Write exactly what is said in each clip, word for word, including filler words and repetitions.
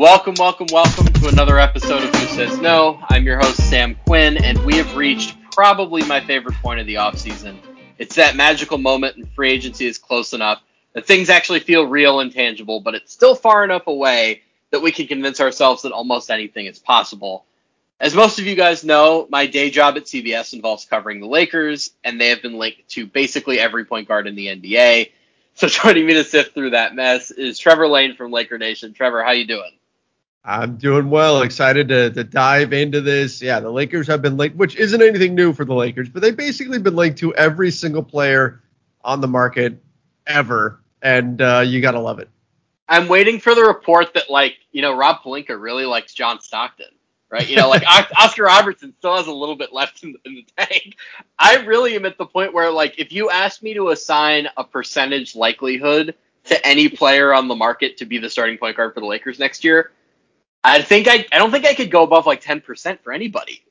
Welcome, welcome, welcome to another episode of Who Says No. I'm your host, Sam Quinn, and we have reached probably my favorite point of the offseason. It's that magical moment when free agency is close enough that things actually feel real and tangible, but it's still far enough away that we can convince ourselves that almost anything is possible. As most of you guys know, my day job at C B S involves covering the Lakers, and they have been linked to basically every point guard in the N B A. So joining me to sift through that mess is Trevor Lane from Laker Nation. Trevor, how you doing? I'm doing well. Excited to, to dive into this. Yeah, the Lakers have been linked, which isn't anything new for the Lakers, but they've basically been linked to every single player on the market ever, and uh, you got to love it. I'm waiting for the report that, like, you know, Rob Palinka really likes John Stockton. Right, you know, like Oscar Robertson still has a little bit left in the, in the tank. I really am at the point where, like, if you asked me to assign a percentage likelihood to any player on the market to be the starting point guard for the Lakers next year, I think I, I don't think I could go above like ten percent for anybody.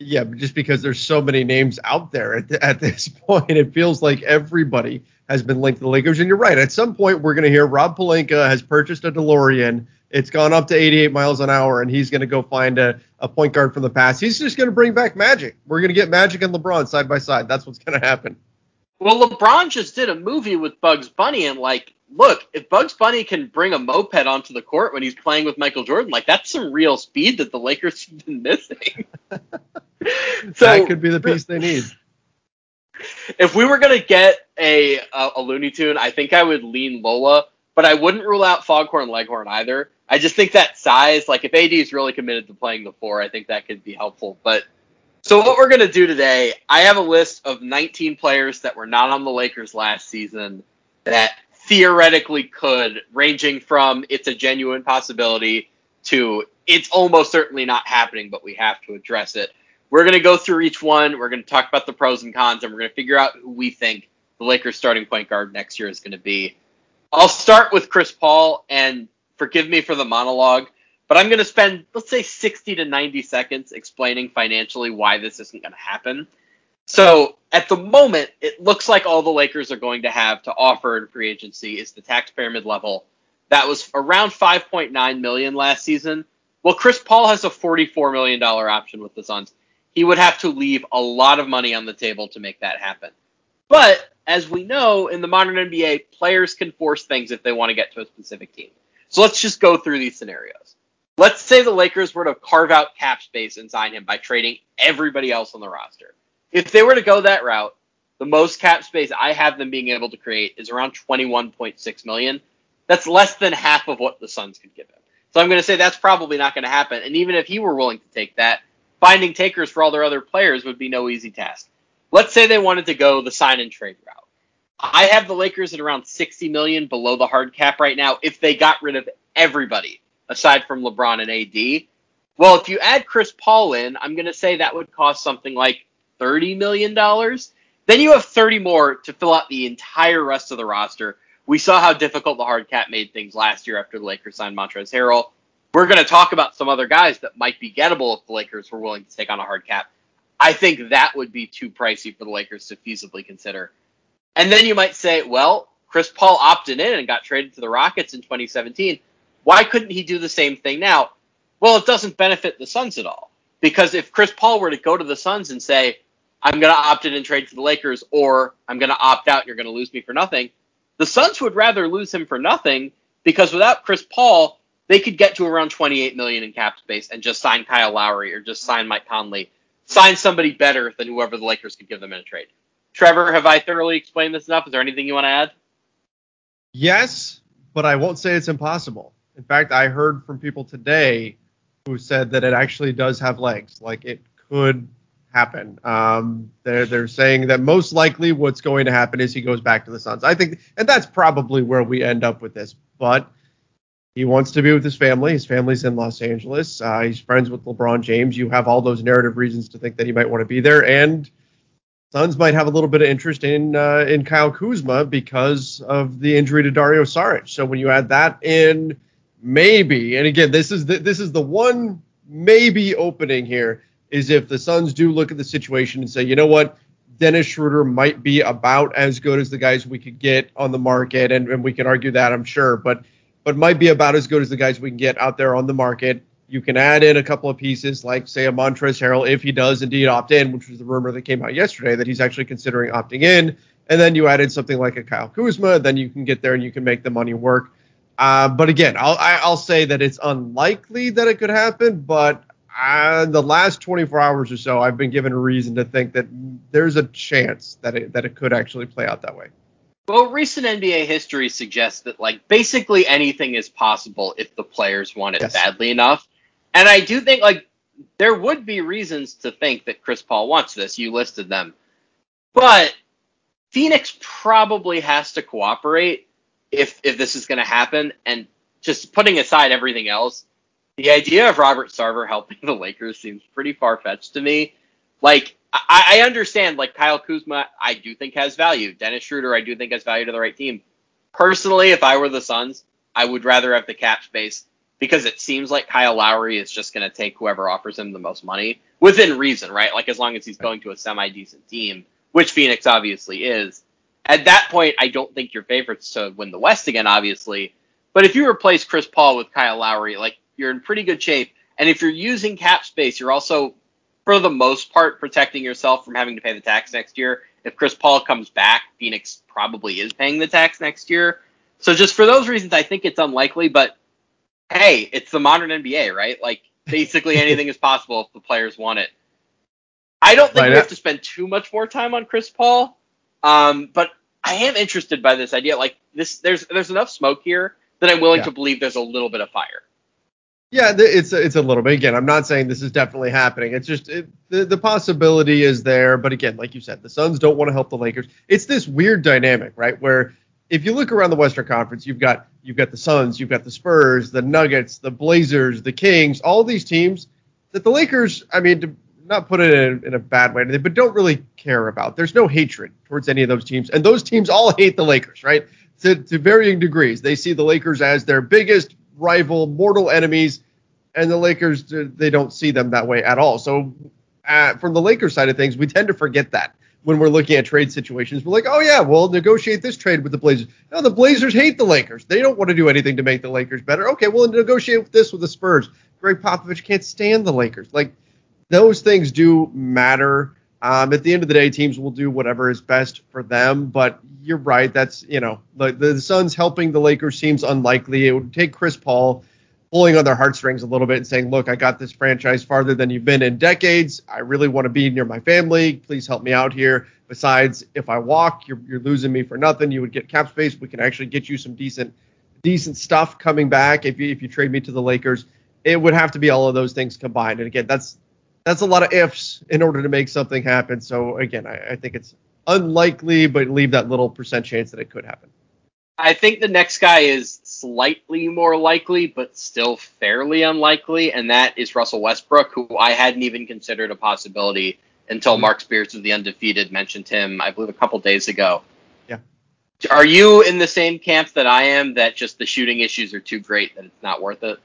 Yeah, but just because there's so many names out there at, the, at this point, it feels like everybody has been linked to the Lakers. And you're right. At some point, we're going to hear Rob Palenka has purchased a DeLorean. It's gone up to eighty-eight miles an hour, and he's going to go find a, a point guard from the past. He's just going to bring back Magic. We're going to get Magic and LeBron side by side. That's what's going to happen. Well, LeBron just did a movie with Bugs Bunny, and, like, look, if Bugs Bunny can bring a moped onto the court when he's playing with Michael Jordan, like, that's some real speed that the Lakers have been missing. So that could be the piece they need. If we were going to get a, a, a Looney Tune, I think I would lean Lola, but I wouldn't rule out Foghorn Leghorn either. I just think that size, like, if A D is really committed to playing the four, I think that could be helpful. But so what we're going to do today, I have a list of nineteen players that were not on the Lakers last season that theoretically could, ranging from it's a genuine possibility to it's almost certainly not happening, but we have to address it. We're going to go through each one. We're going to talk about the pros and cons, and we're going to figure out who we think the Lakers starting point guard next year is going to be. I'll start with Chris Paul, and forgive me for the monologue, but I'm going to spend, let's say, sixty to ninety seconds explaining financially why this isn't going to happen. So at the moment, it looks like all the Lakers are going to have to offer in free agency is the tax pyramid level. That was around five point nine million dollars last season. Well, Chris Paul has a forty-four million dollars option with the Suns. He would have to leave a lot of money on the table to make that happen. But as we know, in the modern N B A, players can force things if they want to get to a specific team. So let's just go through these scenarios. Let's say the Lakers were to carve out cap space and sign him by trading everybody else on the roster. If they were to go that route, the most cap space I have them being able to create is around twenty-one point six million dollars. That's less than half of what the Suns could give him. So I'm going to say that's probably not going to happen. And even if he were willing to take that, finding takers for all their other players would be no easy task. Let's say they wanted to go the sign and trade route. I have the Lakers at around sixty million dollars below the hard cap right now if they got rid of everybody aside from LeBron and A D. Well, if you add Chris Paul in, I'm going to say that would cost something like thirty million dollars. Then you have thirty more to fill out the entire rest of the roster. We saw how difficult the hard cap made things last year after the Lakers signed Montrezl Harrell. We're going to talk about some other guys that might be gettable if the Lakers were willing to take on a hard cap. I think that would be too pricey for the Lakers to feasibly consider. And then you might say, well, Chris Paul opted in and got traded to the Rockets in twenty seventeen. Why couldn't he do the same thing now? Well, it doesn't benefit the Suns at all. Because if Chris Paul were to go to the Suns and say, I'm going to opt in and trade to the Lakers, or I'm going to opt out and you're going to lose me for nothing, the Suns would rather lose him for nothing, because without Chris Paul, they could get to around twenty-eight million dollars in cap space and just sign Kyle Lowry or just sign Mike Conley, sign somebody better than whoever the Lakers could give them in a trade. Trevor, have I thoroughly explained this enough? Is there anything you want to add? Yes, but I won't say it's impossible. In fact, I heard from people today who said that it actually does have legs. Like, it could happen. Um, they're, they're saying that most likely what's going to happen is he goes back to the Suns. I think, and that's probably where we end up with this. But he wants to be with his family. His family's in Los Angeles. Uh, he's friends with LeBron James. You have all those narrative reasons to think that he might want to be there. And Suns might have a little bit of interest in uh, in Kyle Kuzma because of the injury to Dario Saric. So when you add that in, maybe, and again, this is the, this is the one maybe opening here, is if the Suns do look at the situation and say, you know what, Dennis Schroeder might be about as good as the guys we could get on the market, and, and we can argue that, I'm sure. But but might be about as good as the guys we can get out there on the market. You can add in a couple of pieces, like, say, a Montrezl Harrell, if he does indeed opt in, which was the rumor that came out yesterday, that he's actually considering opting in. And then you add in something like a Kyle Kuzma, then you can get there and you can make the money work. Uh, but again, I'll, I'll say that it's unlikely that it could happen, but uh, the last twenty-four hours or so, I've been given a reason to think that there's a chance that it, that it could actually play out that way. Well, recent N B A history suggests that, like, basically anything is possible if the players want it yes. badly enough. And I do think, like, there would be reasons to think that Chris Paul wants this. You listed them. But Phoenix probably has to cooperate if if this is going to happen. And just putting aside everything else, the idea of Robert Sarver helping the Lakers seems pretty far-fetched to me. Like, I, I understand, like, Kyle Kuzma, I do think has value. Dennis Schroeder, I do think has value to the right team. Personally, if I were the Suns, I would rather have the cap space, because it seems like Kyle Lowry is just going to take whoever offers him the most money, within reason, right? Like, as long as he's going to a semi-decent team, which Phoenix obviously is. At that point, I don't think you're favorites to win the West again, obviously. But if you replace Chris Paul with Kyle Lowry, like, you're in pretty good shape. And if you're using cap space, you're also, for the most part, protecting yourself from having to pay the tax next year. If Chris Paul comes back, Phoenix probably is paying the tax next year. So just for those reasons, I think it's unlikely, but hey, it's the modern N B A, right? Like, basically anything is possible if the players want it. I don't think right we have to spend too much more time on Chris Paul, um, but I am interested by this idea. Like, this, there's there's enough smoke here that I'm willing yeah. to believe there's a little bit of fire. Yeah, it's it's a little bit. Again, I'm not saying this is definitely happening. It's just it, the, the possibility is there. But again, like you said, the Suns don't want to help the Lakers. It's this weird dynamic, right, where if you look around the Western Conference, you've got you've got the Suns, you've got the Spurs, the Nuggets, the Blazers, the Kings, all these teams that the Lakers, I mean, to not put it in, in a bad way, but don't really care about. There's no hatred towards any of those teams. And those teams all hate the Lakers, right? To, to varying degrees. They see the Lakers as their biggest rival, mortal enemies, and the Lakers, they don't see them that way at all. So uh, from the Lakers side of things, we tend to forget that. When we're looking at trade situations, we're like, oh, yeah, well, negotiate this trade with the Blazers. No, the Blazers hate the Lakers. They don't want to do anything to make the Lakers better. Okay, well, negotiate this with the Spurs. Greg Popovich can't stand the Lakers. Like, those things do matter. Um, at the end of the day, teams will do whatever is best for them. But you're right. That's, you know, the, the Suns helping the Lakers seems unlikely. It would take Chris Paul pulling on their heartstrings a little bit and saying, look, I got this franchise farther than you've been in decades. I really want to be near my family. Please help me out here. Besides, if I walk, you're, you're losing me for nothing. You would get cap space. We can actually get you some decent decent stuff coming back if you, if you trade me to the Lakers. It would have to be all of those things combined. And again, that's that's a lot of ifs in order to make something happen. So again, I, I think it's unlikely, but leave that little percent chance that it could happen. I think the next guy is slightly more likely, but still fairly unlikely, and that is Russell Westbrook, who I hadn't even considered a possibility until Mark Spears of The Undefeated mentioned him, I believe, a couple days ago. Yeah. Are you in the same camp that I am, that just the shooting issues are too great, that it's not worth it?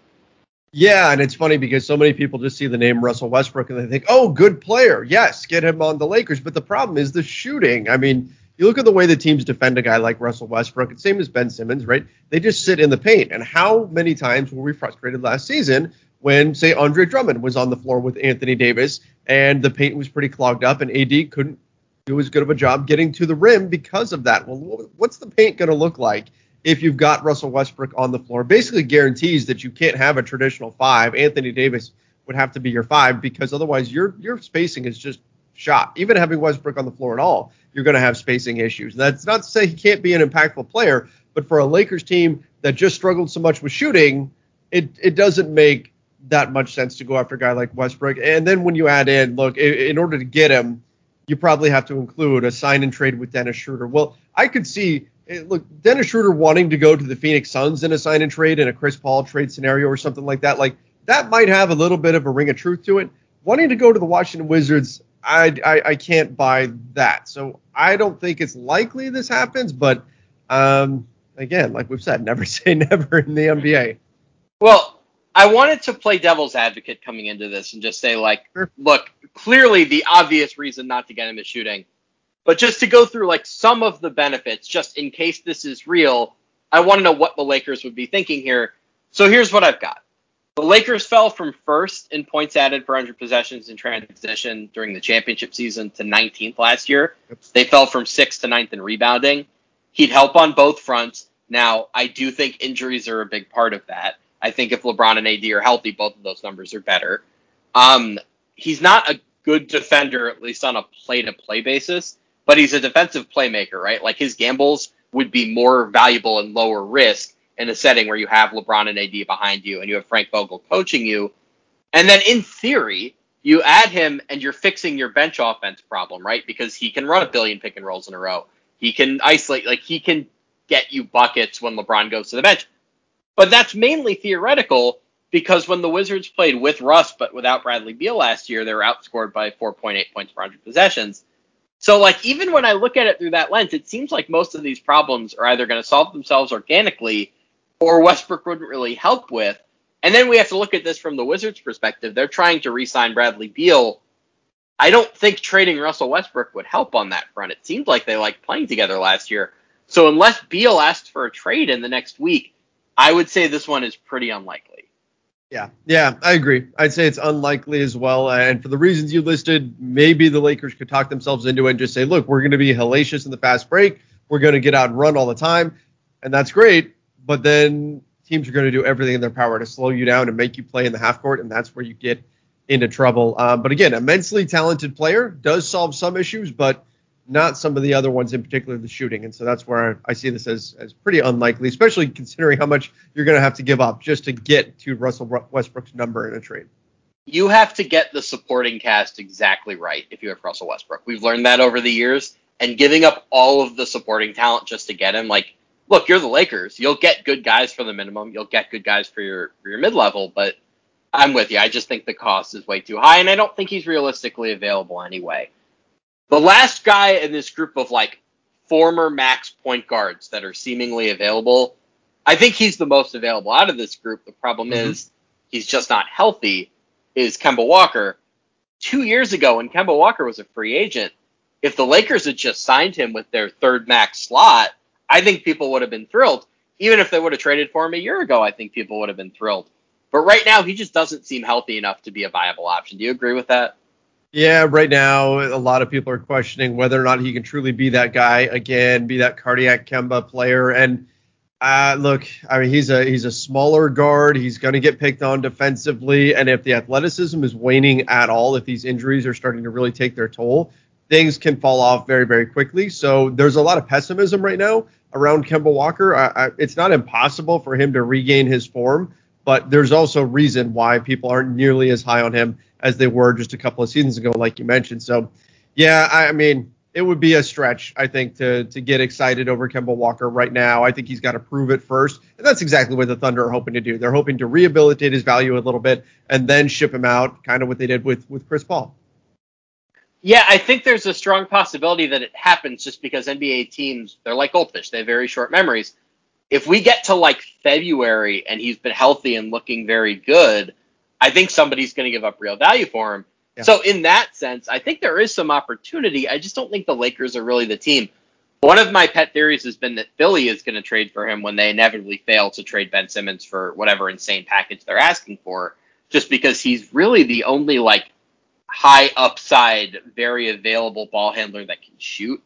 Yeah, and it's funny because so many people just see the name Russell Westbrook and they think, oh, good player. Yes, get him on the Lakers. But the problem is the shooting. I mean, you look at the way the teams defend a guy like Russell Westbrook, it's same as Ben Simmons, right? They just sit in the paint. And how many times were we frustrated last season when, say, Andre Drummond was on the floor with Anthony Davis and the paint was pretty clogged up and A D couldn't do as good of a job getting to the rim because of that? Well, what's the paint going to look like if you've got Russell Westbrook on the floor? Basically guarantees that you can't have a traditional five. Anthony Davis would have to be your five because otherwise your your spacing is just shot. Even having Westbrook on the floor at all, you're going to have spacing issues. And that's not to say he can't be an impactful player, but for a Lakers team that just struggled so much with shooting, it it doesn't make that much sense to go after a guy like Westbrook. And then when you add in, look, in, in order to get him, you probably have to include a sign and trade with Dennis Schroeder. Well, I could see, look, Dennis Schroeder wanting to go to the Phoenix Suns in a sign and trade in a Chris Paul trade scenario or something like that. Like, that might have a little bit of a ring of truth to it. Wanting to go to the Washington Wizards, I, I, I can't buy that. So I don't think it's likely this happens. But um, again, like we've said, never say never in the N B A. Well, I wanted to play devil's advocate coming into this and just say, like, sure. Look, clearly the obvious reason not to get him is shooting. But just to go through, like, some of the benefits, just in case this is real, I want to know what the Lakers would be thinking here. So here's what I've got. The Lakers fell from first in points added per one hundred possessions in transition during the championship season to nineteenth last year. Oops. They fell from sixth to ninth in rebounding. He'd help on both fronts. Now, I do think injuries are a big part of that. I think if LeBron and A D are healthy, both of those numbers are better. Um, he's not a good defender, at least on a play-to-play basis, but he's a defensive playmaker, right? Like, his gambles would be more valuable and lower risk in a setting where you have LeBron and A D behind you and you have Frank Vogel coaching you. And then in theory, you add him and you're fixing your bench offense problem, right? Because he can run a billion pick and rolls in a row. He can isolate, like he can get you buckets when LeBron goes to the bench. But that's mainly theoretical because when the Wizards played with Russ but without Bradley Beal last year, they were outscored by four point eight points per one hundred possessions. So, like, even when I look at it through that lens, it seems like most of these problems are either going to solve themselves organically or Westbrook wouldn't really help with. And then we have to look at this from the Wizards' perspective. They're trying to re-sign Bradley Beal. I don't think trading Russell Westbrook would help on that front. It seemed like they liked playing together last year. So unless Beal asks for a trade in the next week, I would say this one is pretty unlikely. Yeah, yeah, I agree. I'd say it's unlikely as well. And for the reasons you listed, maybe the Lakers could talk themselves into it and just say, look, we're going to be hellacious in the fast break. We're going to get out and run all the time. And that's great. But then teams are going to do everything in their power to slow you down and make you play in the half court. And that's where you get into trouble. Um, but again, immensely talented player, does solve some issues, but not some of the other ones, in particular the shooting. And so that's where I see this as, as pretty unlikely, especially considering how much you're going to have to give up just to get to Russell Westbrook's number in a trade. You have to get the supporting cast exactly right if you have Russell Westbrook. We've learned that over the years. And giving up all of the supporting talent just to get him, like, look, you're the Lakers. You'll get good guys for the minimum. You'll get good guys for your, for your mid-level, but I'm with you. I just think the cost is way too high, and I don't think he's realistically available anyway. The last guy in this group of, like, former max point guards that are seemingly available, I think he's the most available out of this group. The problem mm-hmm. is he's just not healthy, is Kemba Walker. Two years ago, when Kemba Walker was a free agent, if the Lakers had just signed him with their third max slot, I think people would have been thrilled. Even if they would have traded for him a year ago, I think people would have been thrilled. But right now, he just doesn't seem healthy enough to be a viable option. Do you agree with that? Yeah, right now, a lot of people are questioning whether or not he can truly be that guy again, be that cardiac Kemba player. And uh, look, I mean, he's a he's a smaller guard. He's going to get picked on defensively. And if the athleticism is waning at all, if these injuries are starting to really take their toll, things can fall off very, very quickly. So there's a lot of pessimism right now around Kemba Walker. I, I, it's not impossible for him to regain his form, but there's also reason why people aren't nearly as high on him as they were just a couple of seasons ago, like you mentioned. So, yeah, I mean, it would be a stretch, I think, to to get excited over Kemba Walker right now. I think he's got to prove it first, and that's exactly what the Thunder are hoping to do. They're hoping to rehabilitate his value a little bit and then ship him out, kind of what they did with, with Chris Paul. Yeah, I think there's a strong possibility that it happens just because N B A teams, they're like goldfish. They have very short memories. If we get to, like, February and he's been healthy and looking very good, I think somebody's going to give up real value for him. Yeah. So in that sense, I think there is some opportunity. I just don't think the Lakers are really the team. One of my pet theories has been that Philly is going to trade for him when they inevitably fail to trade Ben Simmons for whatever insane package they're asking for, just because he's really the only, like, high upside, very available ball handler that can shoot.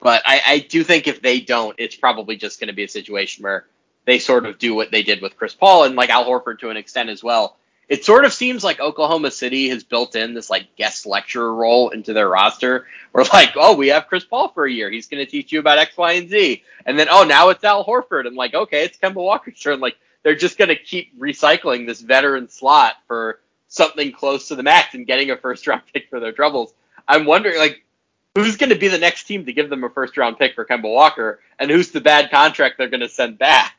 But I, I do think if they don't, it's probably just going to be a situation where they sort of do what they did with Chris Paul and, like, Al Horford to an extent as well. It sort of seems like Oklahoma City has built in this, like, guest lecturer role into their roster. We're like, oh, we have Chris Paul for a year. He's going to teach you about X, Y, and Z. And then, oh, now it's Al Horford. And, like, okay, it's Kemba Walker's turn. Like, they're just going to keep recycling this veteran slot for something close to the max and getting a first-round pick for their troubles. I'm wondering, like, who's going to be the next team to give them a first-round pick for Kemba Walker? And who's the bad contract they're going to send back?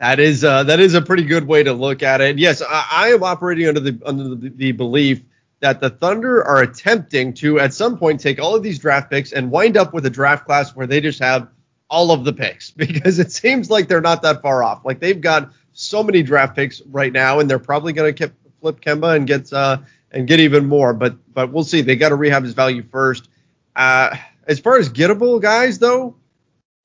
That is uh, that is a pretty good way to look at it. Yes, I, I am operating under the under the, the belief that the Thunder are attempting to, at some point, take all of these draft picks and wind up with a draft class where they just have all of the picks, because it seems like they're not that far off. Like, they've got so many draft picks right now, and they're probably going to flip Kemba and get uh, and get even more. But but we'll see. They got to rehab his value first. Uh, as far as gettable guys, though,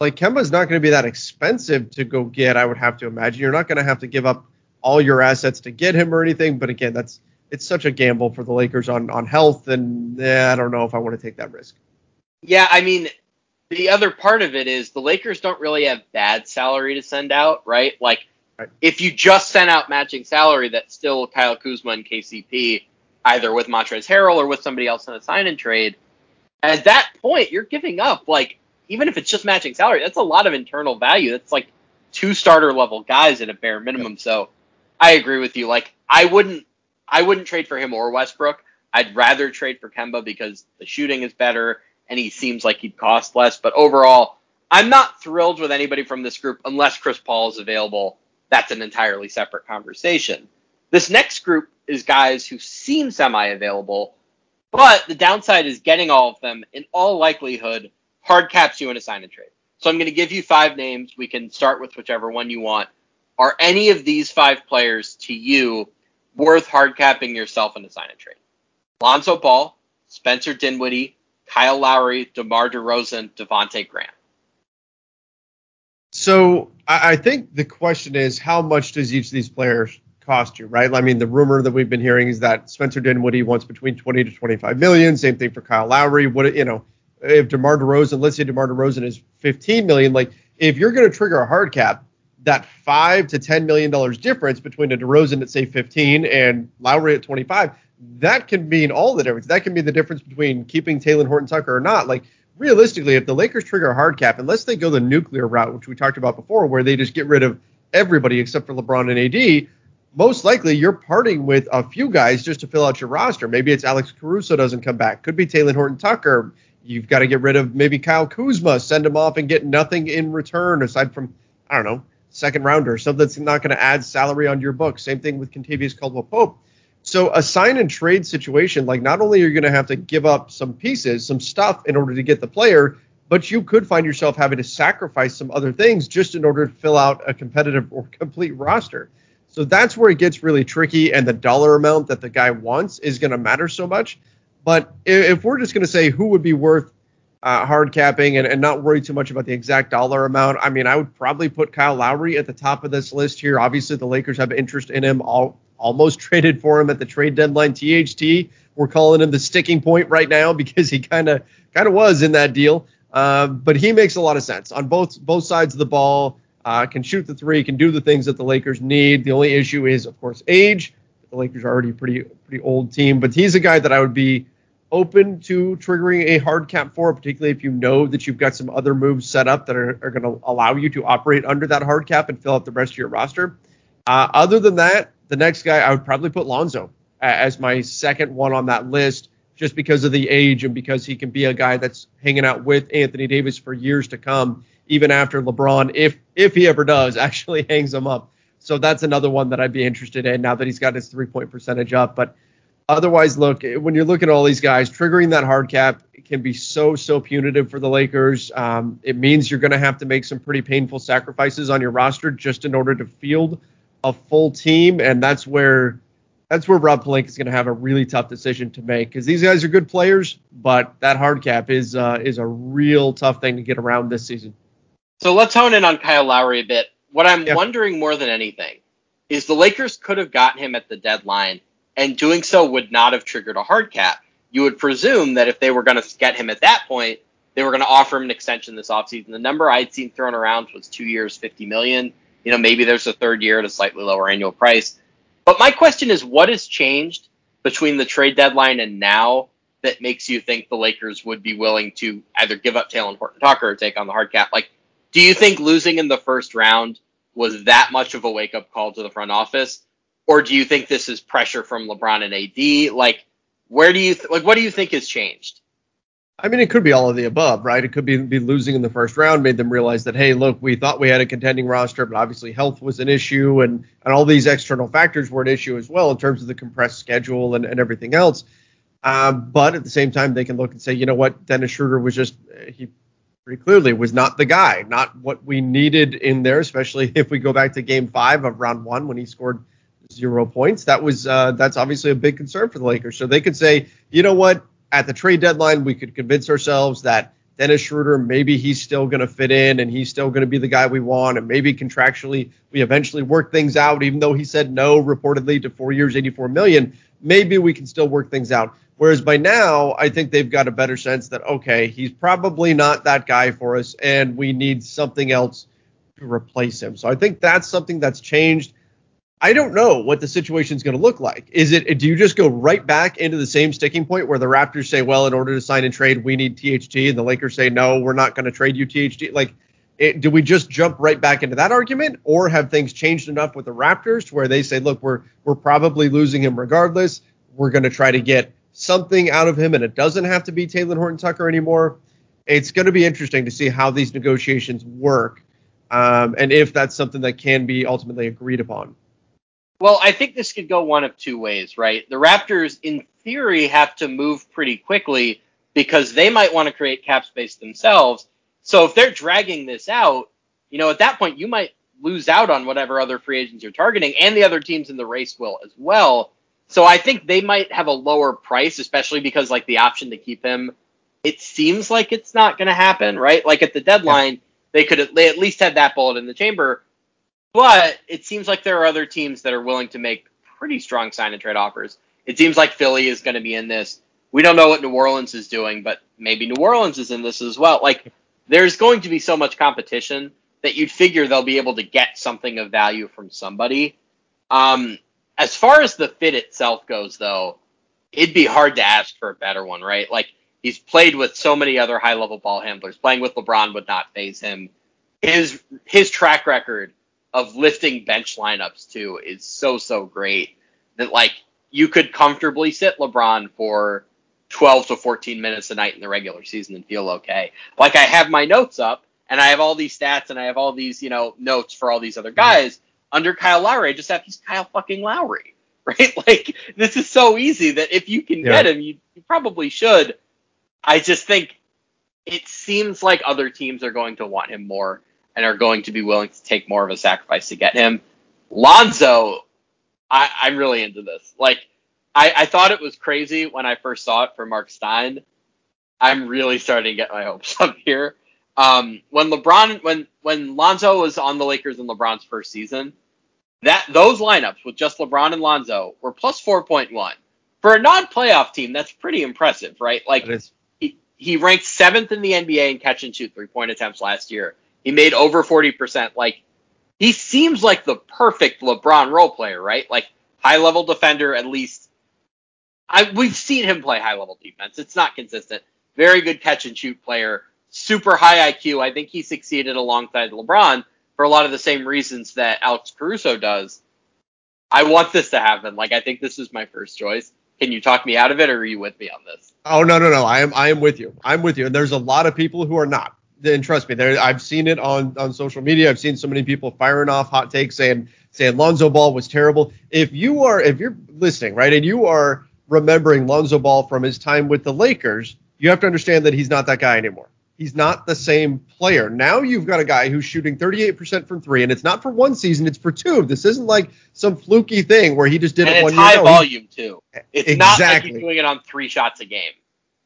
like Kemba's not going to be that expensive to go get, I would have to imagine. You're not going to have to give up all your assets to get him or anything. But again, that's it's such a gamble for the Lakers on, on health, and eh, I don't know if I want to take that risk. Yeah, I mean, the other part of it is the Lakers don't really have bad salary to send out, right? Like, right. If you just sent out matching salary, that's still Kyle Kuzma and K C P, either with Montrezl Harrell or with somebody else in a sign-and trade. At that point, you're giving up, like, even if it's just matching salary, that's a lot of internal value. That's like two starter-level guys at a bare minimum. Yeah. So I agree with you. Like, I wouldn't I wouldn't trade for him or Westbrook. I'd rather trade for Kemba because the shooting is better and he seems like he'd cost less. But overall, I'm not thrilled with anybody from this group unless Chris Paul is available. That's an entirely separate conversation. This next group is guys who seem semi-available, but the downside is getting all of them in all likelihood hard caps you in a sign and trade. So I'm going to give you five names. We can start with whichever one you want. Are any of these five players to you worth hard capping yourself in a sign and trade? Lonzo Ball, Spencer Dinwiddie, Kyle Lowry, DeMar DeRozan, Devontae Graham. So I think the question is, how much does each of these players cost you, right? I mean, the rumor that we've been hearing is that Spencer Dinwiddie wants between twenty to twenty-five million. Same thing for Kyle Lowry. What, you know, if DeMar DeRozan, let's say DeMar DeRozan is fifteen million, like if you're going to trigger a hard cap, that five to ten million dollars difference between a DeRozan at say fifteen and Lowry at twenty-five, that can mean all the difference. That can be the difference between keeping Talen Horton-Tucker or not. Like, realistically, if the Lakers trigger a hard cap, unless they go the nuclear route, which we talked about before, where they just get rid of everybody except for LeBron and A D, most likely you're parting with a few guys just to fill out your roster. Maybe it's Alex Caruso doesn't come back. Could be Talen Horton-Tucker. You've got to get rid of maybe Kyle Kuzma, send him off and get nothing in return aside from, I don't know, second rounder, something that's not going to add salary on your book. Same thing with Kentavious Caldwell Pope. So a sign and trade situation, like not only are you going to have to give up some pieces, some stuff in order to get the player, but you could find yourself having to sacrifice some other things just in order to fill out a competitive or complete roster. So that's where it gets really tricky, and the dollar amount that the guy wants is going to matter so much. But if we're just going to say who would be worth uh, hard capping and, and not worry too much about the exact dollar amount, I mean, I would probably put Kyle Lowry at the top of this list here. Obviously, the Lakers have interest in him. All almost traded for him at the trade deadline. T H T, we're calling him the sticking point right now because he kind of kind of was in that deal. Uh, but he makes a lot of sense on both both sides of the ball. Uh, can shoot the three, can do the things that the Lakers need. The only issue is, of course, age. The Lakers are already a pretty, pretty old team, but he's a guy that I would be open to triggering a hard cap for, particularly if you know that you've got some other moves set up that are, are going to allow you to operate under that hard cap and fill out the rest of your roster. Uh, other than that, the next guy, I would probably put Lonzo as my second one on that list just because of the age and because he can be a guy that's hanging out with Anthony Davis for years to come, even after LeBron, if if he ever does, actually hangs him up. So that's another one that I'd be interested in now that he's got his three-point percentage up. But otherwise, look, when you're looking at all these guys, triggering that hard cap can be so, so punitive for the Lakers. Um, it means you're going to have to make some pretty painful sacrifices on your roster just in order to field a full team. And that's where that's where Rob Palinka is going to have a really tough decision to make, because these guys are good players, but that hard cap is uh, is a real tough thing to get around this season. So let's hone in on Kyle Lowry a bit. What I'm yeah. wondering more than anything is the Lakers could have gotten him at the deadline, and doing so would not have triggered a hard cap. You would presume that if they were going to get him at that point, they were going to offer him an extension this offseason. The number I'd seen thrown around was two years, fifty million dollars. You know, maybe there's a third year at a slightly lower annual price. But my question is, what has changed between the trade deadline and now that makes you think the Lakers would be willing to either give up Talen Horton-Tucker or take on the hard cap? Like, do you think losing in the first round was that much of a wake-up call to the front office? Or do you think this is pressure from LeBron and A D? Like, where do you th- like, what do you think has changed? I mean, it could be all of the above, right? It could be, be losing in the first round made them realize that, hey, look, we thought we had a contending roster, but obviously health was an issue, and, and all these external factors were an issue as well in terms of the compressed schedule and, and everything else. Um, but at the same time, they can look and say, you know what, Dennis Schroeder was just – he pretty clearly was not the guy, not what we needed in there, especially if we go back to game five of round one when he scored zero points. That was uh, that's obviously a big concern for the Lakers. So they could say, you know what, at the trade deadline, we could convince ourselves that Dennis Schroeder, maybe he's still going to fit in and he's still going to be the guy we want. And maybe contractually we eventually work things out, even though he said no reportedly to four years, eighty-four million. Maybe we can still work things out. Whereas by now, I think they've got a better sense that, okay, he's probably not that guy for us and we need something else to replace him. So I think that's something that's changed. I don't know what the situation is going to look like. Is it, do you just go right back into the same sticking point where the Raptors say, well, in order to sign and trade, we need T H T, and the Lakers say, no, we're not going to trade you T H T? Like, it, do we just jump right back into that argument, or have things changed enough with the Raptors to where they say, look, we're, we're probably losing him regardless. We're going to try to get something out of him, and it doesn't have to be Talen Horton-Tucker anymore. It's going to be interesting to see how these negotiations work, um, and if that's something that can be ultimately agreed upon. Well, I think this could go one of two ways, right? The Raptors, in theory, have to move pretty quickly because they might want to create cap space themselves. So if they're dragging this out, you know, at that point, you might lose out on whatever other free agents you're targeting, and the other teams in the race will as well. So I think they might have a lower price, especially because, like, the option to keep him, it seems like it's not going to happen, right? Like, at the deadline, yeah. they could they at least had that bullet in the chamber. But it seems like there are other teams that are willing to make pretty strong sign-and-trade offers. It seems like Philly is going to be in this. We don't know what New Orleans is doing, but maybe New Orleans is in this as well. Like, there's going to be so much competition that you'd figure they'll be able to get something of value from somebody. Um, as far as the fit itself goes, though, it'd be hard to ask for a better one, right? Like, he's played with so many other high-level ball handlers. Playing with LeBron would not faze him. His his track record of lifting bench lineups too is so, so great that, like, you could comfortably sit LeBron for twelve to fourteen minutes a night in the regular season and feel okay. Like, I have my notes up and I have all these stats and I have all these, you know, notes for all these other guys mm-hmm. under Kyle Lowry. I just have, he's Kyle fucking Lowry, right? Like, this is so easy that if you can yeah. get him, you, you probably should. I just think it seems like other teams are going to want him more and are going to be willing to take more of a sacrifice to get him. Lonzo, I, I'm really into this. Like, I, I thought it was crazy when I first saw it for Mark Stein. I'm really starting to get my hopes up here. Um, when LeBron, when when Lonzo was on the Lakers in LeBron's first season, that those lineups with just LeBron and Lonzo were plus four point one. For a non-playoff team, that's pretty impressive, right? Like, he, he ranked seventh in the N B A in catch-and-shoot three-point attempts last year. He made over forty percent. Like, he seems like the perfect LeBron role player, right? Like, high-level defender, at least. I We've seen him play high-level defense. It's not consistent. Very good catch-and-shoot player. Super high I Q. I think he succeeded alongside LeBron for a lot of the same reasons that Alex Caruso does. I want this to happen. Like, I think this is my first choice. Can you talk me out of it, or are you with me on this? Oh, no, no, no. I am, I am with you. I'm with you. And there's a lot of people who are not. And trust me, there, I've seen it on, on social media. I've seen so many people firing off hot takes saying saying Lonzo Ball was terrible. If you are if you're listening, right, and you are remembering Lonzo Ball from his time with the Lakers, you have to understand that he's not that guy anymore. He's not the same player. Now you've got a guy who's shooting thirty-eight percent from three, and it's not for one season, it's for two. This isn't like some fluky thing where he just did and it one year. And it's high volume, too. It's exactly. Not like he's doing it on three shots a game.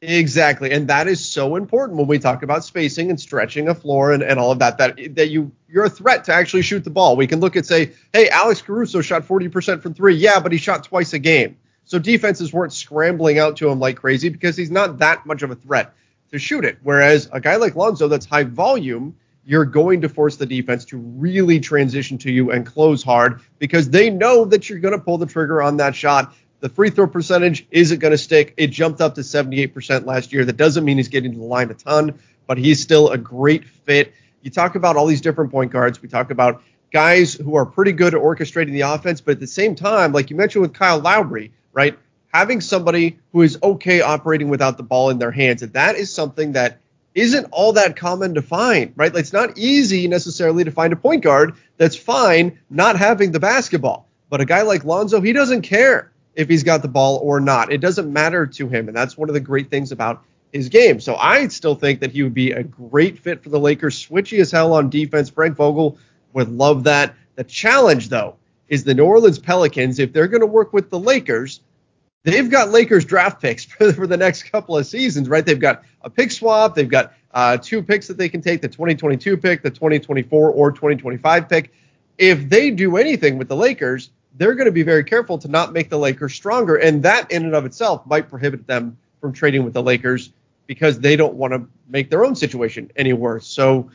Exactly. And that is so important when we talk about spacing and stretching a floor and, and all of that, that, that you, you're a threat to actually shoot the ball. We can look at, say, hey, Alex Caruso shot forty percent from three. Yeah, but he shot twice a game. So defenses weren't scrambling out to him like crazy because he's not that much of a threat to shoot it. Whereas a guy like Lonzo that's high volume, you're going to force the defense to really transition to you and close hard because they know that you're going to pull the trigger on that shot. The free throw percentage isn't going to stick. It jumped up to seventy-eight percent last year. That doesn't mean he's getting to the line a ton, but he's still a great fit. You talk about all these different point guards. We talk about guys who are pretty good at orchestrating the offense, but at the same time, like you mentioned with Kyle Lowry, right, having somebody who is okay operating without the ball in their hands, and that is something that isn't all that common to find, right? Like, it's not easy necessarily to find a point guard that's fine not having the basketball, but a guy like Lonzo, he doesn't care if he's got the ball or not. It doesn't matter to him, and that's one of the great things about his game. So I still think that he would be a great fit for the Lakers. Switchy as hell on defense. Frank Vogel would love that. The challenge, though, is the New Orleans Pelicans. If they're going to work with the Lakers, they've got Lakers draft picks for the next couple of seasons, right? They've got a pick swap. They've got uh, two picks that they can take, the twenty twenty-two pick, the twenty twenty-four or twenty twenty-five pick. If they do anything with the Lakers, they're going to be very careful to not make the Lakers stronger. And that in and of itself might prohibit them from trading with the Lakers because they don't want to make their own situation any worse. So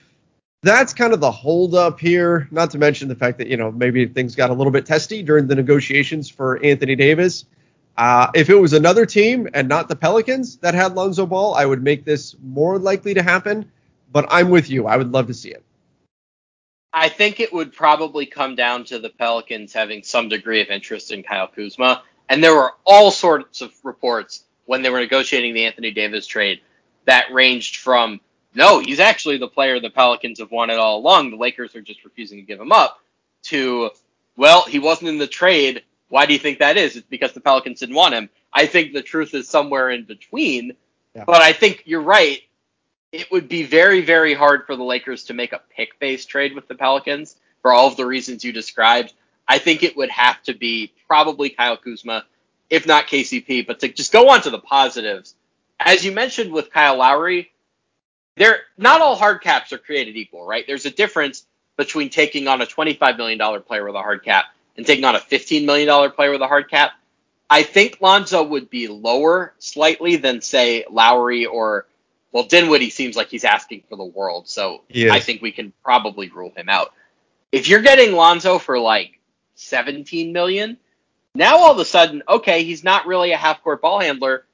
that's kind of the holdup here, not to mention the fact that, you know, maybe things got a little bit testy during the negotiations for Anthony Davis. Uh, if it was another team and not the Pelicans that had Lonzo Ball, I would make this more likely to happen. But I'm with you. I would love to see it. I think it would probably come down to the Pelicans having some degree of interest in Kyle Kuzma. And there were all sorts of reports when they were negotiating the Anthony Davis trade that ranged from, no, he's actually the player the Pelicans have wanted all along, the Lakers are just refusing to give him up, to, well, he wasn't in the trade. Why do you think that is? It's because the Pelicans didn't want him. I think the truth is somewhere in between. Yeah. But I think you're right. It would be very, very hard for the Lakers to make a pick-based trade with the Pelicans for all of the reasons you described. I think it would have to be probably Kyle Kuzma, if not K C P. But to just go on to the positives, as you mentioned with Kyle Lowry, they're, not all hard caps are created equal, right? There's a difference between taking on a twenty-five million dollars player with a hard cap and taking on a fifteen million dollars player with a hard cap. I think Lonzo would be lower slightly than, say, Lowry or... Well, Dinwiddie seems like he's asking for the world, so yes. I think we can probably rule him out. If you're getting Lonzo for, like, seventeen million dollars, now all of a sudden, okay, he's not really a half-court ball handler.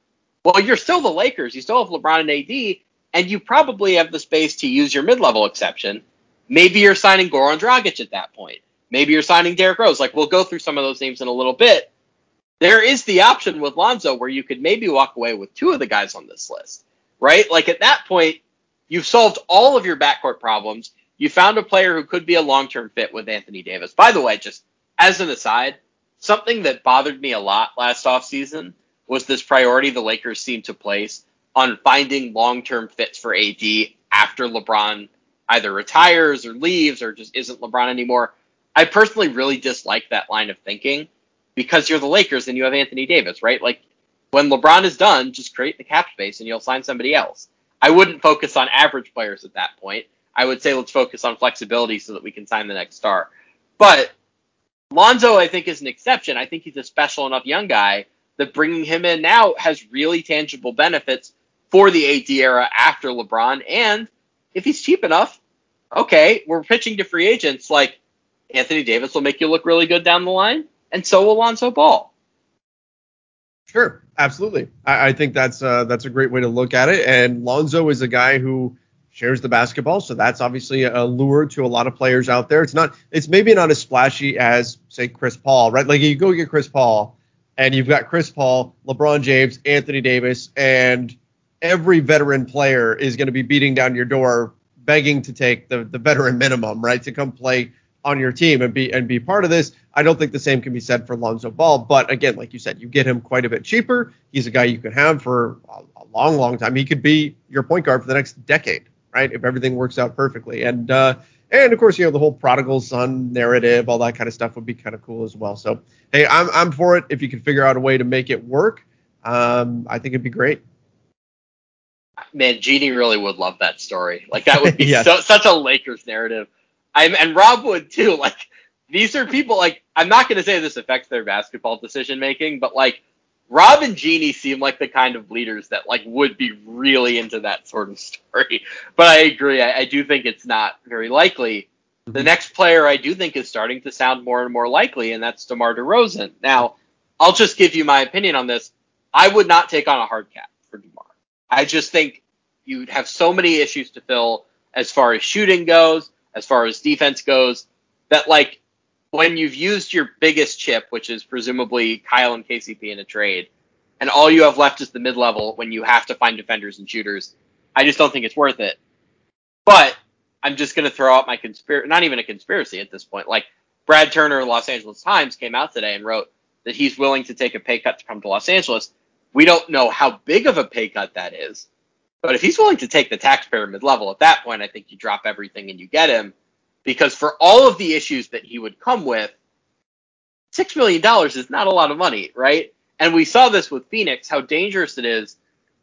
Well, you're still the Lakers. You still have LeBron and A D, and you probably have the space to use your mid-level exception. Maybe you're signing Goran Dragic at that point. Maybe you're signing Derrick Rose. Like, we'll go through some of those names in a little bit. There is the option with Lonzo where you could maybe walk away with two of the guys on this list. Right? Like at that point, you've solved all of your backcourt problems. You found a player who could be a long-term fit with Anthony Davis. By the way, just as an aside, something that bothered me a lot last offseason was this priority the Lakers seemed to place on finding long-term fits for A D after LeBron either retires or leaves or just isn't LeBron anymore. I personally really dislike that line of thinking because you're the Lakers and you have Anthony Davis, right? Like, when LeBron is done, just create the cap space and you'll sign somebody else. I wouldn't focus on average players at that point. I would say let's focus on flexibility so that we can sign the next star. But Lonzo, I think, is an exception. I think he's a special enough young guy that bringing him in now has really tangible benefits for the A D era after LeBron. And if he's cheap enough, okay, we're pitching to free agents. Like, Anthony Davis will make you look really good down the line, and so will Lonzo Ball. Sure, absolutely. I, I think that's uh, that's a great way to look at it. And Lonzo is a guy who shares the basketball, so that's obviously a lure to a lot of players out there. It's not, it's maybe not as splashy as, say, Chris Paul, right? Like you go get Chris Paul, and you've got Chris Paul, LeBron James, Anthony Davis, and every veteran player is going to be beating down your door, begging to take the the veteran minimum, right, to come play on your team and be and be part of this. I don't think the same can be said for Lonzo Ball. But again, like you said, you get him quite a bit cheaper. He's a guy you can have for a, a long, long time. He could be your point guard for the next decade, right? If everything works out perfectly. And uh, and of course, you know, the whole prodigal son narrative, all that kind of stuff would be kind of cool as well. So hey, I'm I'm for it. If you can figure out a way to make it work, um, I think it'd be great. Man, Jeannie really would love that story. Like that would be yes. so, such a Lakers narrative. I'm, and Rob would, too. Like, these are people, like, I'm not going to say this affects their basketball decision-making, but, like, Rob and Jeannie seem like the kind of leaders that, like, would be really into that sort of story. But I agree. I, I do think it's not very likely. The next player I do think is starting to sound more and more likely, and that's DeMar DeRozan. Now, I'll just give you my opinion on this. I would not take on a hard cap for DeMar. I just think you'd have so many issues to fill as far as shooting goes, as far as defense goes, that, like, when you've used your biggest chip, which is presumably Kyle and K C P in a trade, and all you have left is the mid-level when you have to find defenders and shooters, I just don't think it's worth it. But I'm just going to throw out my conspiracy, not even a conspiracy at this point. Like, Brad Turner of Los Angeles Times came out today and wrote that he's willing to take a pay cut to come to Los Angeles. We don't know how big of a pay cut that is. But if he's willing to take the taxpayer mid-level at that point, I think you drop everything and you get him. Because for all of the issues that he would come with, six million dollars is not a lot of money, right? And we saw this with Phoenix, how dangerous it is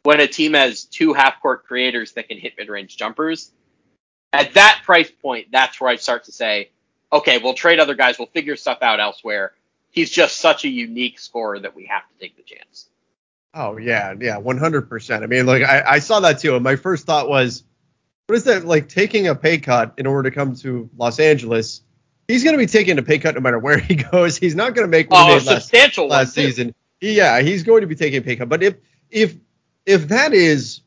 when a team has two half-court creators that can hit mid-range jumpers, at that price point, that's where I start to say, okay, we'll trade other guys, we'll figure stuff out elsewhere. He's just such a unique scorer that we have to take the chance. Oh, yeah, yeah, one hundred percent. I mean, like, I, I saw that too, and my first thought was, what is that, like, taking a pay cut in order to come to Los Angeles? He's going to be taking a pay cut no matter where he goes. He's not going to make what he made last, last season. Yeah, he's going to be taking a pay cut. But if if if that is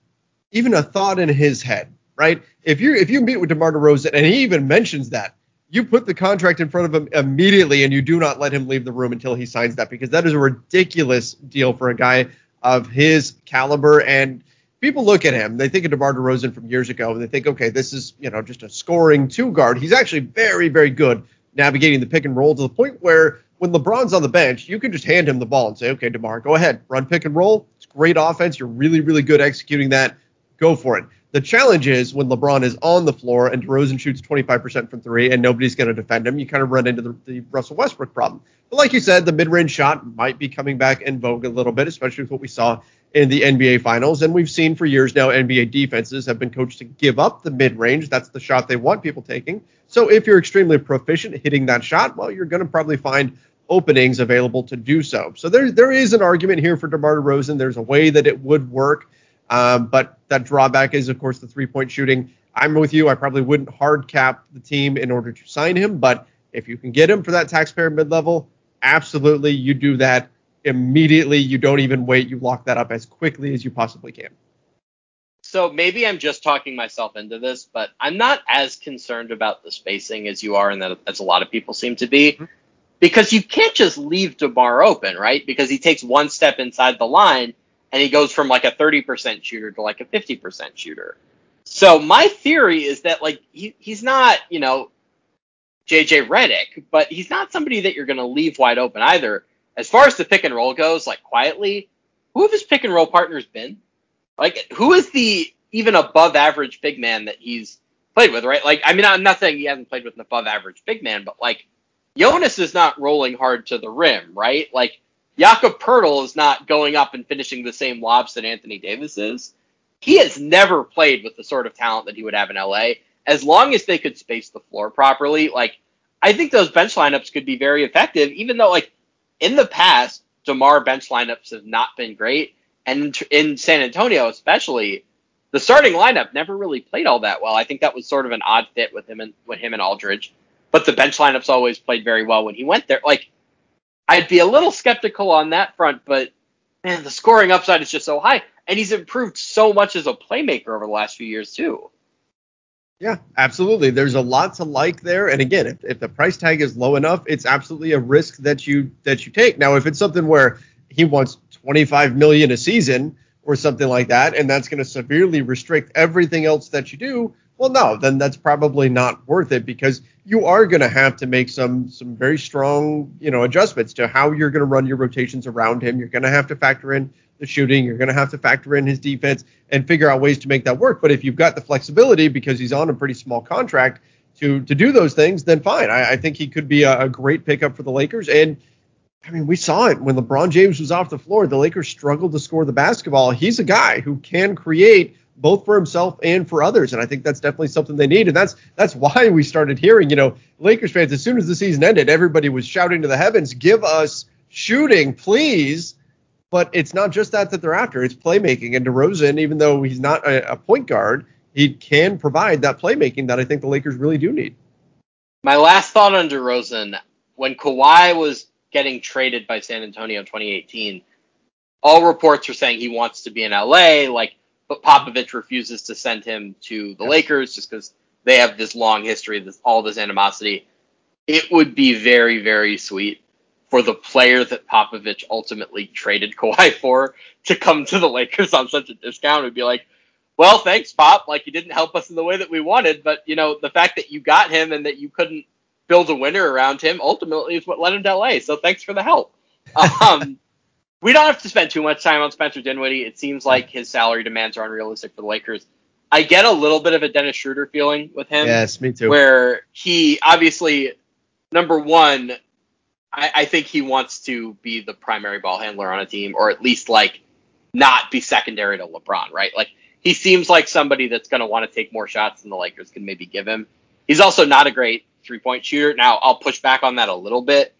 even a thought in his head, right? If you if you meet with DeMar DeRozan and he even mentions that, you put the contract in front of him immediately and you do not let him leave the room until he signs that, because that is a ridiculous deal for a guy of his caliber. And people look at him, they think of DeMar DeRozan from years ago, and they think, okay, this is, you know, just a scoring two guard. He's actually very, very good navigating the pick and roll, to the point where when LeBron's on the bench, you can just hand him the ball and say, okay, DeMar, go ahead, run pick and roll. It's great offense. You're really, really good executing that. Go for it. The challenge is when LeBron is on the floor and DeRozan shoots twenty-five percent from three and nobody's going to defend him, you kind of run into the, the Russell Westbrook problem. But like you said, the mid-range shot might be coming back in vogue a little bit, especially with what we saw in the N B A Finals. And we've seen for years now N B A defenses have been coached to give up the mid-range. That's the shot they want people taking. So if you're extremely proficient hitting that shot, well, you're going to probably find openings available to do so. So there, there is an argument here for DeMar DeRozan. There's a way that it would work. Um, but that drawback is, of course, the three-point shooting. I'm with you. I probably wouldn't hard cap the team in order to sign him. But if you can get him for that taxpayer mid-level, absolutely, you do that immediately. You don't even wait. You lock that up as quickly as you possibly can. So maybe I'm just talking myself into this, but I'm not as concerned about the spacing as you are and that as a lot of people seem to be, mm-hmm. because you can't just leave DeMar open, right? Because he takes one step inside the line, and he goes from like a thirty percent shooter to like a fifty percent shooter. So my theory is that like he, he's not, you know, J J Redick, but he's not somebody that you're going to leave wide open either. As far as the pick and roll goes, like quietly, who have his pick and roll partners been? Like who is the even above average big man that he's played with, right? Like, I mean, I'm not saying he hasn't played with an above average big man, but like Jonas is not rolling hard to the rim, right? Like, Jakob Poeltl is not going up and finishing the same lobs that Anthony Davis is. He has never played with the sort of talent that he would have in L A. As long as they could space the floor properly, like I think those bench lineups could be very effective, even though like in the past, DeMar bench lineups have not been great. And in San Antonio especially, the starting lineup never really played all that well. I think that was sort of an odd fit with him and, with him and Aldridge. But the bench lineups always played very well when he went there. Like, I'd be a little skeptical on that front, but man, the scoring upside is just so high. And he's improved so much as a playmaker over the last few years, too. Yeah, absolutely. There's a lot to like there. And again, if, if the price tag is low enough, it's absolutely a risk that you that you take. Now, if it's something where he wants twenty-five million dollars a season or something like that, and that's going to severely restrict everything else that you do, well, no, then that's probably not worth it, because you are going to have to make some some very strong, you know, adjustments to how you're going to run your rotations around him. You're going to have to factor in the shooting. You're going to have to factor in his defense and figure out ways to make that work. But if you've got the flexibility, because he's on a pretty small contract, to to do those things, then fine. I, I think he could be a, a great pickup for the Lakers. And, I mean, we saw it when LeBron James was off the floor. The Lakers struggled to score the basketball. He's a guy who can create both for himself and for others. And I think that's definitely something they need. And that's that's why we started hearing, you know, Lakers fans, as soon as the season ended, everybody was shouting to the heavens, give us shooting, please. But it's not just that that they're after. It's playmaking. And DeRozan, even though he's not a, a point guard, he can provide that playmaking that I think the Lakers really do need. My last thought on DeRozan, when Kawhi was getting traded by San Antonio in twenty eighteen, all reports were saying he wants to be in L A, like, but Popovich refuses to send him to the Lakers just because they have this long history, this all this animosity. It would be very, very sweet for the player that Popovich ultimately traded Kawhi for to come to the Lakers on such a discount. It would be like, well, thanks, Pop. Like, you didn't help us in the way that we wanted, but, you know, the fact that you got him and that you couldn't build a winner around him ultimately is what led him to L A, so thanks for the help. Um We don't have to spend too much time on Spencer Dinwiddie. It seems like his salary demands are unrealistic for the Lakers. I get a little bit of a Dennis Schroeder feeling with him. Yes, me too. Where he obviously, number one, I, I think he wants to be the primary ball handler on a team, or at least like not be secondary to LeBron, right? Like, he seems like somebody that's going to want to take more shots than the Lakers can maybe give him. He's also not a great three-point shooter. Now, I'll push back on that a little bit.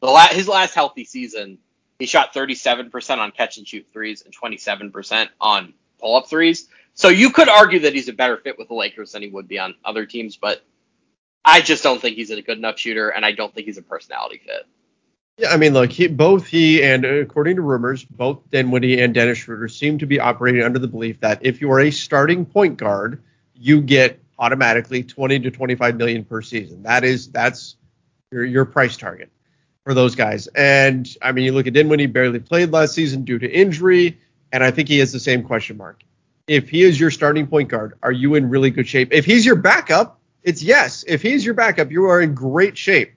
The la- his last healthy season, he shot thirty-seven percent on catch-and-shoot threes and twenty-seven percent on pull-up threes. So you could argue that he's a better fit with the Lakers than he would be on other teams, but I just don't think he's a good enough shooter, and I don't think he's a personality fit. Yeah, I mean, look, he, both he and, according to rumors, both Dinwiddie and Dennis Schroeder seem to be operating under the belief that if you are a starting point guard, you get automatically twenty to twenty-five million per season. That is, that's your, your price target for those guys. And I mean, you look at Dinwiddie, barely played last season due to injury, and I think he has the same question mark. If he is your starting point guard, are you in really good shape? If he's your backup, it's yes. If he's your backup, you are in great shape.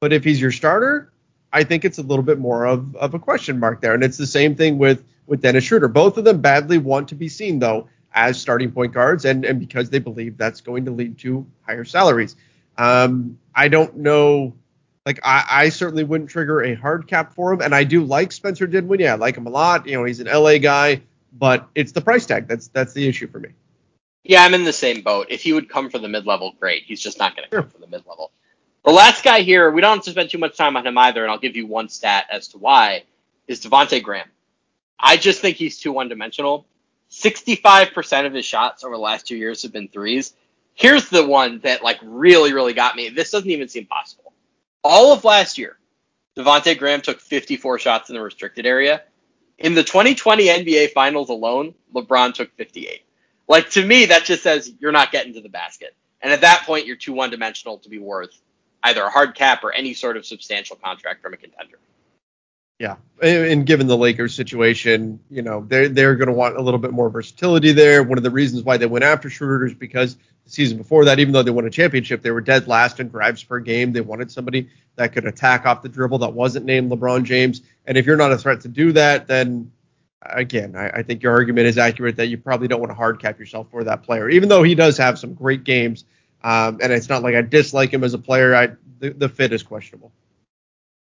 But if he's your starter, I think it's a little bit more of, of a question mark there. And it's the same thing with, with Dennis Schroeder. Both of them badly want to be seen, though, as starting point guards, and, and because they believe that's going to lead to higher salaries. Um, I don't know. Like, I, I certainly wouldn't trigger a hard cap for him. And I do like Spencer Dinwiddie. I like him a lot. You know, he's an L A guy. But it's the price tag. That's that's the issue for me. Yeah, I'm in the same boat. If he would come for the mid-level, great. He's just not going to sure. come for the mid-level. The last guy here, we don't have to spend too much time on him either, and I'll give you one stat as to why, is Devontae Graham. I just think he's too one-dimensional. sixty-five percent of his shots over the last two years have been threes. Here's the one that, like, really, really got me. This doesn't even seem possible. All of last year, Devontae Graham took fifty-four shots in the restricted area. In the twenty twenty N B A Finals alone, LeBron took fifty-eight. Like, to me, that just says you're not getting to the basket. And at that point, you're too one-dimensional to be worth either a hard cap or any sort of substantial contract from a contender. Yeah, and given the Lakers situation, you know, they're, they're going to want a little bit more versatility there. One of the reasons why they went after Schroeder is because the season before that, even though they won a championship, they were dead last in drives per game. They wanted somebody that could attack off the dribble that wasn't named LeBron James. And if you're not a threat to do that, then, again, I, I think your argument is accurate that you probably don't want to hard cap yourself for that player, even though he does have some great games. Um, and it's not like I dislike him as a player. I the, the fit is questionable.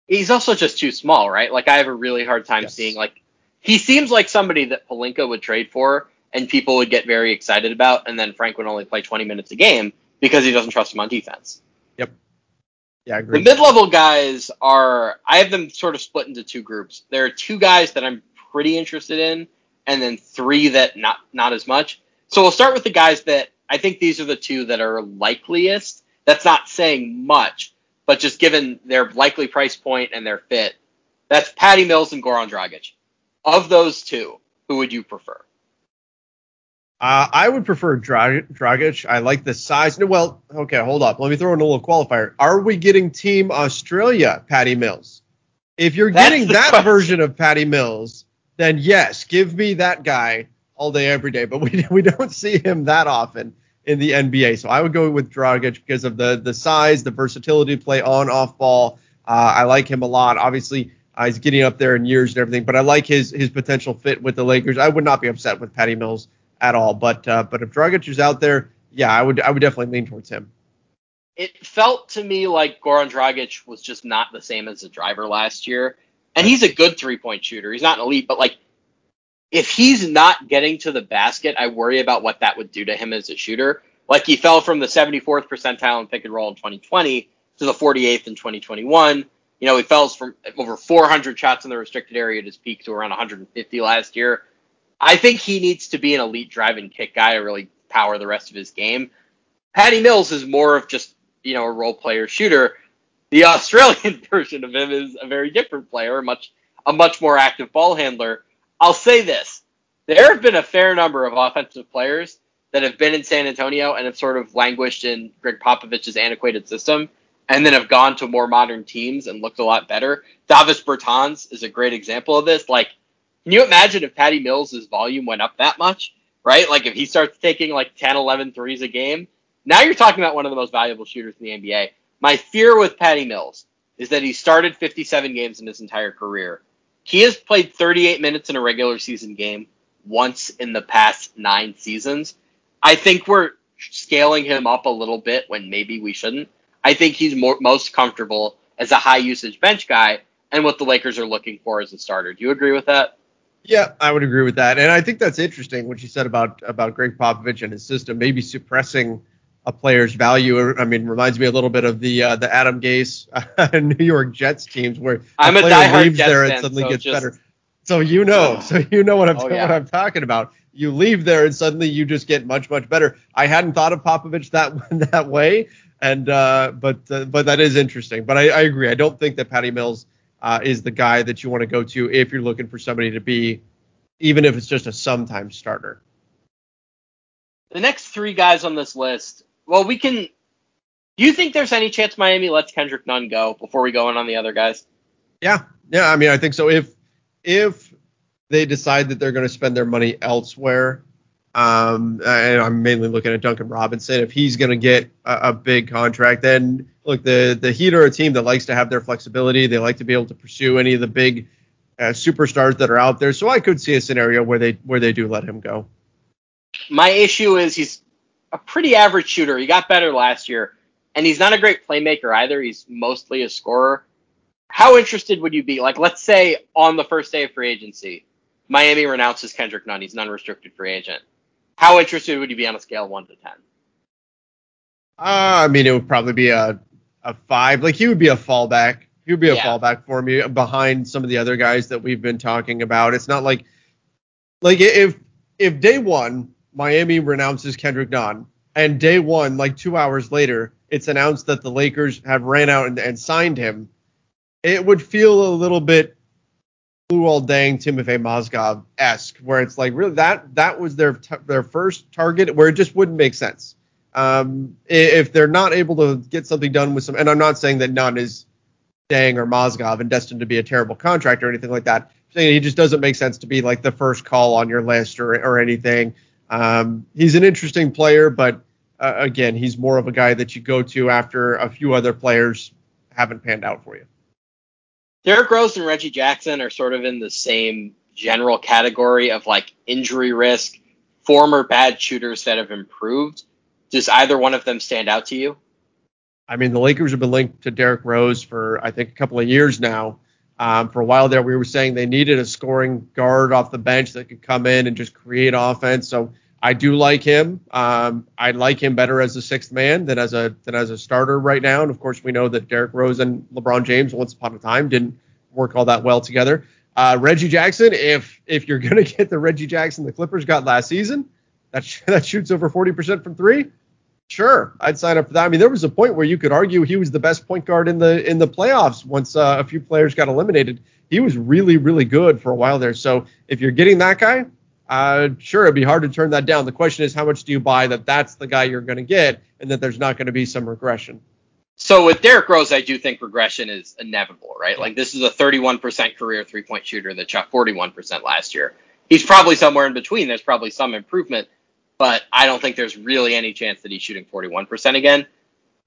He's also just too small, right? Like, I have a really hard time yes. seeing, like, he seems like somebody that Palinka would trade for and people would get very excited about, and then Frank would only play twenty minutes a game because he doesn't trust him on defense. Yep. Yeah, I agree. The mid-level guys are, I have them sort of split into two groups. There are two guys that I'm pretty interested in, and then three that not, not as much. So we'll start with the guys that, I think these are the two that are likeliest. That's not saying much, but just given their likely price point and their fit, that's Patty Mills and Goran Dragic. Of those two, who would you prefer? Uh, I would prefer Dragic. I like the size. Well, okay, hold up. Let me throw in a little qualifier. Are we getting Team Australia Patty Mills? If you're that's getting that question. version of Patty Mills, then yes, give me that guy all day, every day. But we we don't see him that often in the N B A. So I would go with Dragic because of the the size, the versatility, play on, off ball. Uh, I like him a lot. Obviously, uh, he's getting up there in years and everything. But I like his his potential fit with the Lakers. I would not be upset with Patty Mills at all. But uh, but if Dragic is out there, yeah, I would I would definitely lean towards him. It felt to me like Goran Dragic was just not the same as a driver last year. And he's a good three-point shooter. He's not an elite, but, like, if he's not getting to the basket, I worry about what that would do to him as a shooter. Like, he fell from the seventy-fourth percentile in pick and roll in twenty twenty to the forty-eighth in twenty twenty-one. You know, he fell from over four hundred shots in the restricted area at his peak to around one hundred fifty last year. I think he needs to be an elite drive and kick guy to really power the rest of his game. Patty Mills is more of just, you know, a role player shooter. The Australian version of him is a very different player, much a much more active ball handler. I'll say this. There have been a fair number of offensive players that have been in San Antonio and have sort of languished in Greg Popovich's antiquated system and then have gone to more modern teams and looked a lot better. Davis Bertans is a great example of this. Like, can you imagine if Patty Mills' volume went up that much, right? Like, if he starts taking, like, ten, eleven threes a game, now you're talking about one of the most valuable shooters in the N B A. My fear with Patty Mills is that he started fifty-seven games in his entire career. He has played thirty-eight minutes in a regular season game once in the past nine seasons. I think we're scaling him up a little bit when maybe we shouldn't. I think he's more, most comfortable as a high-usage bench guy and what the Lakers are looking for as a starter. Do you agree with that? Yeah, I would agree with that. And I think that's interesting what you said about, about Greg Popovich and his system, maybe suppressing a player's value. I mean, reminds me a little bit of the uh, the Adam Gase uh, New York Jets teams where I'm a, a player leaves Jets there and suddenly so gets just, better. So you know, uh, so you know what I'm oh, yeah. what I'm talking about. You leave there and suddenly you just get much much better. I hadn't thought of Popovich that that way, and uh, but uh, but that is interesting. But I, I agree. I don't think that Patty Mills uh, is the guy that you want to go to if you're looking for somebody to be, even if it's just a sometimes starter. The next three guys on this list. Well, we can. Do you think there's any chance Miami lets Kendrick Nunn go before we go in on the other guys? Yeah, yeah. I mean, I think so. If if they decide that they're going to spend their money elsewhere, um, and I'm mainly looking at Duncan Robinson, if he's going to get a, a big contract, then look, the the Heat are a team that likes to have their flexibility. They like to be able to pursue any of the big uh, superstars that are out there. So I could see a scenario where they where they do let him go. My issue is he's a pretty average shooter. He got better last year, and he's not a great playmaker either. He's mostly a scorer. How interested would you be? Like, let's say on the first day of free agency, Miami renounces Kendrick Nunn. He's an unrestricted free agent. How interested would you be on a scale of one to ten? Uh, I mean, it would probably be a a five. Like, he would be a fallback. He would be a yeah. fallback for me behind some of the other guys that we've been talking about. It's not like like if if day one. Miami renounces Kendrick Nunn, and day one, like two hours later, it's announced that the Lakers have ran out and, and signed him. It would feel a little bit blue all dang Timofey Mozgov-esque, where it's like really that that was their t- their first target, where it just wouldn't make sense. Um, if they're not able to get something done with some, and I'm not saying that Nunn is Dang or Mozgov and destined to be a terrible contract or anything like that. I'm saying he just doesn't make sense to be like the first call on your list or or anything. Um, he's an interesting player, but uh, again, he's more of a guy that you go to after a few other players haven't panned out for you. Derrick Rose and Reggie Jackson are sort of in the same general category of like injury risk, former bad shooters that have improved. Does either one of them stand out to you? I mean, the Lakers have been linked to Derrick Rose for, I think, a couple of years now. Um, for a while there, we were saying they needed a scoring guard off the bench that could come in and just create offense. So I do like him. Um, I like him better as a sixth man than as a than as a starter right now. And, of course, we know that Derrick Rose and LeBron James once upon a time didn't work all that well together. Uh, Reggie Jackson, if if you're going to get the Reggie Jackson the Clippers got last season, that sh- that shoots over forty percent from three. Sure, I'd sign up for that. I mean, there was a point where you could argue he was the best point guard in the in the playoffs once uh, a few players got eliminated. He was really, really good for a while there. So if you're getting that guy, uh, sure, it'd be hard to turn that down. The question is, how much do you buy that that's the guy you're going to get and that there's not going to be some regression? So with Derrick Rose, I do think regression is inevitable, right? Like, this is a thirty-one percent career three-point shooter that shot forty-one percent last year. He's probably somewhere in between. There's probably some improvement. But I don't think there's really any chance that he's shooting forty-one percent again.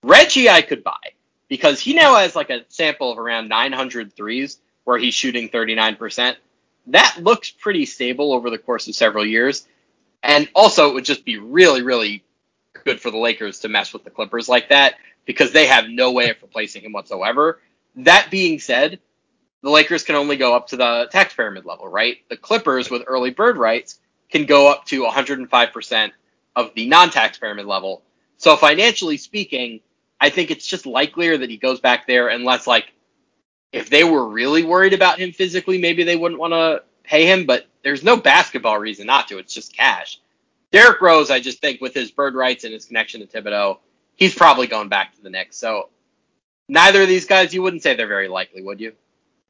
Reggie, I could buy, because he now has like a sample of around nine hundred threes where he's shooting thirty-nine percent. That looks pretty stable over the course of several years. And also, it would just be really, really good for the Lakers to mess with the Clippers like that, because they have no way of replacing him whatsoever. That being said, the Lakers can only go up to the tax pyramid level, right? The Clippers, with early bird rights, can go up to one hundred five percent of the non-tax pyramid level. So financially speaking, I think it's just likelier that he goes back there, unless, like, if they were really worried about him physically, maybe they wouldn't want to pay him, but there's no basketball reason not to. It's just cash. Derrick Rose, I just think, with his bird rights and his connection to Thibodeau, he's probably going back to the Knicks. So neither of these guys, you wouldn't say they're very likely, would you?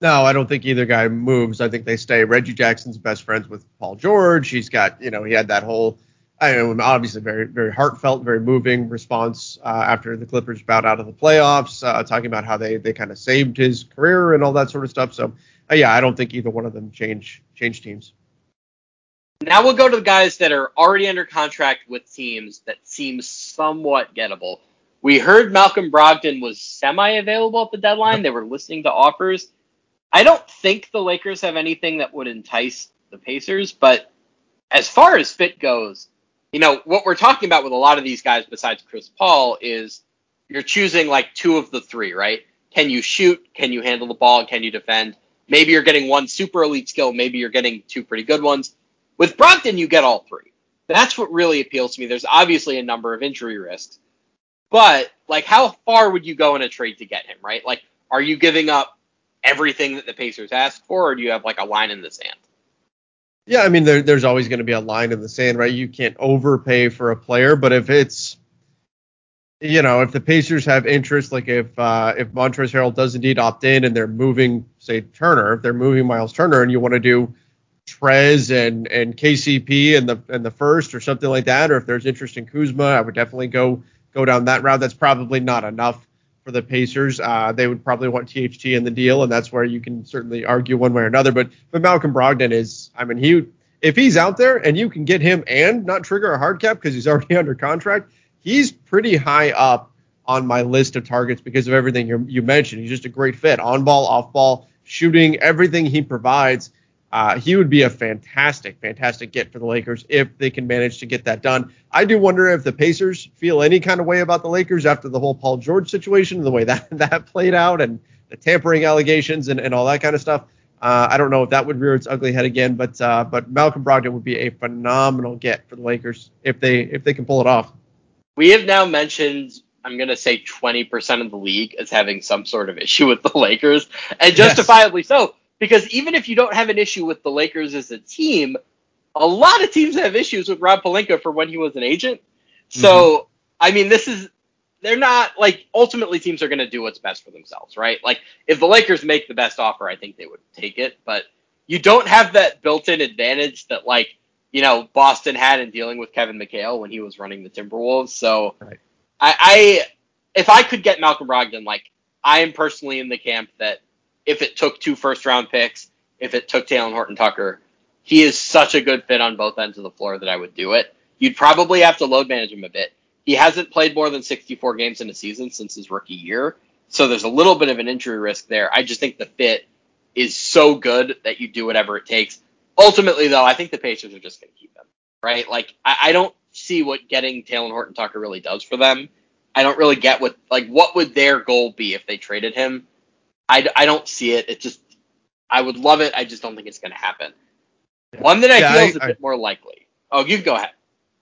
No, I don't think either guy moves. I think they stay. Reggie Jackson's best friends with Paul George. He's got, you know, he had that whole, I know, obviously very, very heartfelt, very moving response uh, after the Clippers bowed out of the playoffs, uh, talking about how they, they kind of saved his career and all that sort of stuff. So, uh, yeah, I don't think either one of them change change teams. Now we'll go to the guys that are already under contract with teams that seem somewhat gettable. We heard Malcolm Brogdon was semi-available at the deadline. They were listening to offers. I don't think the Lakers have anything that would entice the Pacers, but as far as fit goes, you know, what we're talking about with a lot of these guys besides Chris Paul is you're choosing like two of the three, right? Can you shoot? Can you handle the ball? Can you defend? Maybe you're getting one super elite skill. Maybe you're getting two pretty good ones. With Brogdon, you get all three. That's what really appeals to me. There's obviously a number of injury risks. But, like, how far would you go in a trade to get him, right? Like, are you giving up everything that the Pacers asked for, or do you have, like, a line in the sand? Yeah, I mean, there, there's always going to be a line in the sand, right? You can't overpay for a player, but if it's, you know, if the Pacers have interest, like if uh, if Montrezl Harrell does indeed opt in and they're moving, say, Turner, if they're moving Miles Turner and you want to do Trez and, and K C P and the and the first or something like that, or if there's interest in Kuzma, I would definitely go go down that route. That's probably not enough for the Pacers. Uh, they would probably want T H T in the deal, and that's where you can certainly argue one way or another. But but Malcolm Brogdon is, I mean, he if he's out there and you can get him and not trigger a hard cap because he's already under contract, he's pretty high up on my list of targets because of everything you you mentioned. He's just a great fit, on ball, off ball, shooting, everything he provides. Uh, he would be a fantastic, fantastic get for the Lakers if they can manage to get that done. I do wonder if the Pacers feel any kind of way about the Lakers after the whole Paul George situation and the way that that played out and the tampering allegations and, and all that kind of stuff. Uh, I don't know if that would rear its ugly head again, but uh, but Malcolm Brogdon would be a phenomenal get for the Lakers if they if they can pull it off. We have now mentioned, I'm going to say twenty percent of the league as having some sort of issue with the Lakers, and justifiably yes. so. Because even if you don't have an issue with the Lakers as a team, a lot of teams have issues with Rob Palinka for when he was an agent. So, mm-hmm. I mean, this is, they're not, like, ultimately teams are going to do what's best for themselves, right? Like, if the Lakers make the best offer, I think they would take it. But you don't have that built-in advantage that, like, you know, Boston had in dealing with Kevin McHale when he was running the Timberwolves. So, right. I, I, if I could get Malcolm Brogdon, like, I am personally in the camp that, if it took two first-round picks, if it took Talen Horton-Tucker, he is such a good fit on both ends of the floor that I would do it. You'd probably have to load manage him a bit. He hasn't played more than sixty-four games in a season since his rookie year, so there's a little bit of an injury risk there. I just think the fit is so good that you do whatever it takes. Ultimately, though, I think the Pacers are just going to keep him, right? Like, I, I don't see what getting Talen Horton-Tucker really does for them. I don't really get what, like, what would their goal be if they traded him? I, I don't see it. It just, I would love it. I just don't think it's going to happen. Yeah. One that I yeah, feel I, is a I, bit more likely. Oh, you go ahead.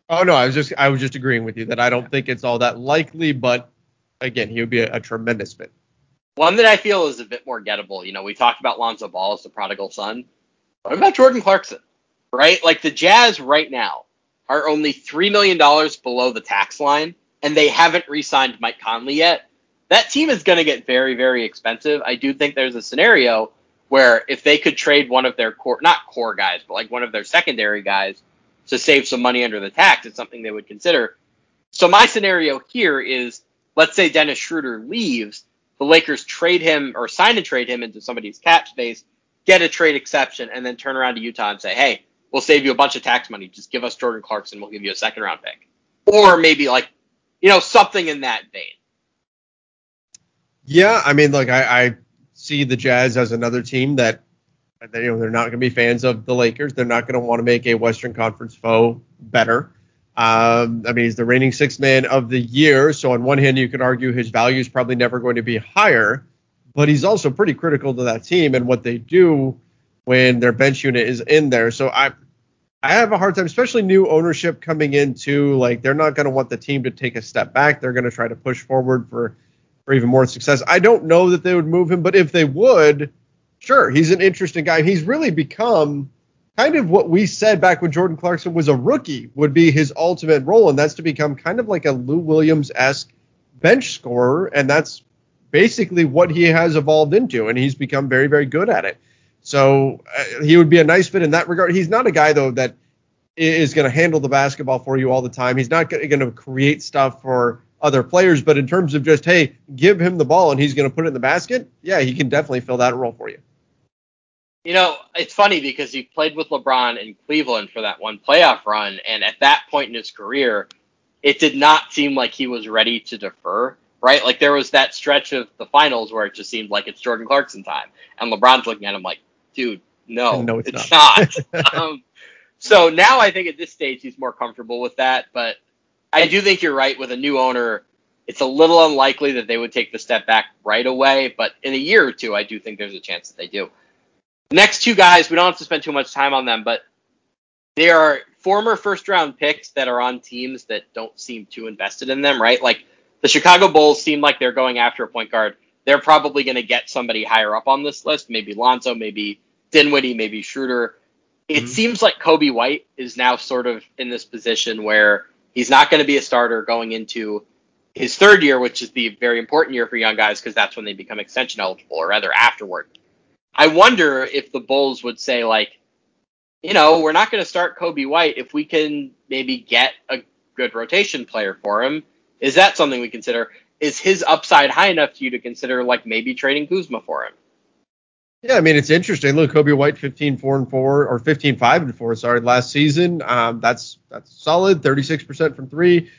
Oh no, I was just I was just agreeing with you that I don't yeah. think it's all that likely. But again, he would be a, a tremendous fit. One that I feel is a bit more gettable. You know, we talked about Lonzo Ball as the prodigal son. What about Jordan Clarkson? Right, like the Jazz right now are only three million dollars below the tax line, and they haven't re-signed Mike Conley yet. That team is going to get very, very expensive. I do think there's a scenario where if they could trade one of their core, not core guys, but like one of their secondary guys to save some money under the tax, it's something they would consider. So my scenario here is, let's say Dennis Schroeder leaves, the Lakers trade him or sign and trade him into somebody's cap space, get a trade exception, and then turn around to Utah and say, hey, we'll save you a bunch of tax money. Just give us Jordan Clarkson. We'll give you a second round pick. Or maybe like, you know, something in that vein. Yeah, I mean, look, I, I see the Jazz as another team that, you know, they're not going to be fans of the Lakers. They're not going to want to make a Western Conference foe better. Um, I mean, he's the reigning sixth man of the year. So on one hand, you could argue his value is probably never going to be higher, but he's also pretty critical to that team and what they do when their bench unit is in there. So I I have a hard time, especially new ownership coming in too. Like, they're not going to want the team to take a step back. They're going to try to push forward for or even more success. I don't know that they would move him, but if they would, sure, he's an interesting guy. He's really become kind of what we said back when Jordan Clarkson was a rookie would be his ultimate role, and that's to become kind of like a Lou Williams-esque bench scorer, and that's basically what he has evolved into, and he's become very, very good at it. So uh, he would be a nice fit in that regard. He's not a guy, though, that is going to handle the basketball for you all the time. He's not going to create stuff for other players, but in terms of just, hey, give him the ball and he's going to put it in the basket, yeah, he can definitely fill that role for you. You know, it's funny because he played with LeBron in Cleveland for that one playoff run, and at that point in his career, it did not seem like he was ready to defer, right? Like, there was that stretch of the finals where it just seemed like it's Jordan Clarkson time, and LeBron's looking at him like, dude, no, no it's, it's not. not. um, so now I think at this stage he's more comfortable with that, but I do think you're right. With a new owner, it's a little unlikely that they would take the step back right away, but in a year or two, I do think there's a chance that they do. Next two guys, we don't have to spend too much time on them, but they are former first-round picks that are on teams that don't seem too invested in them, right? Like, the Chicago Bulls seem like they're going after a point guard. They're probably going to get somebody higher up on this list, maybe Lonzo, maybe Dinwiddie, maybe Schroeder. It mm-hmm. seems like Kobe White is now sort of in this position where he's not going to be a starter going into his third year, which is the very important year for young guys because that's when they become extension eligible, or rather afterward. I wonder if the Bulls would say, like, you know, we're not going to start Kobe White if we can maybe get a good rotation player for him. Is that something we consider? Is his upside high enough to you to consider, like, maybe trading Kuzma for him? Yeah, I mean, it's interesting. Look, Kobe White, fifteen four and four, or fifteen five and four, sorry, last season. Um, that's that's solid, thirty-six percent from three.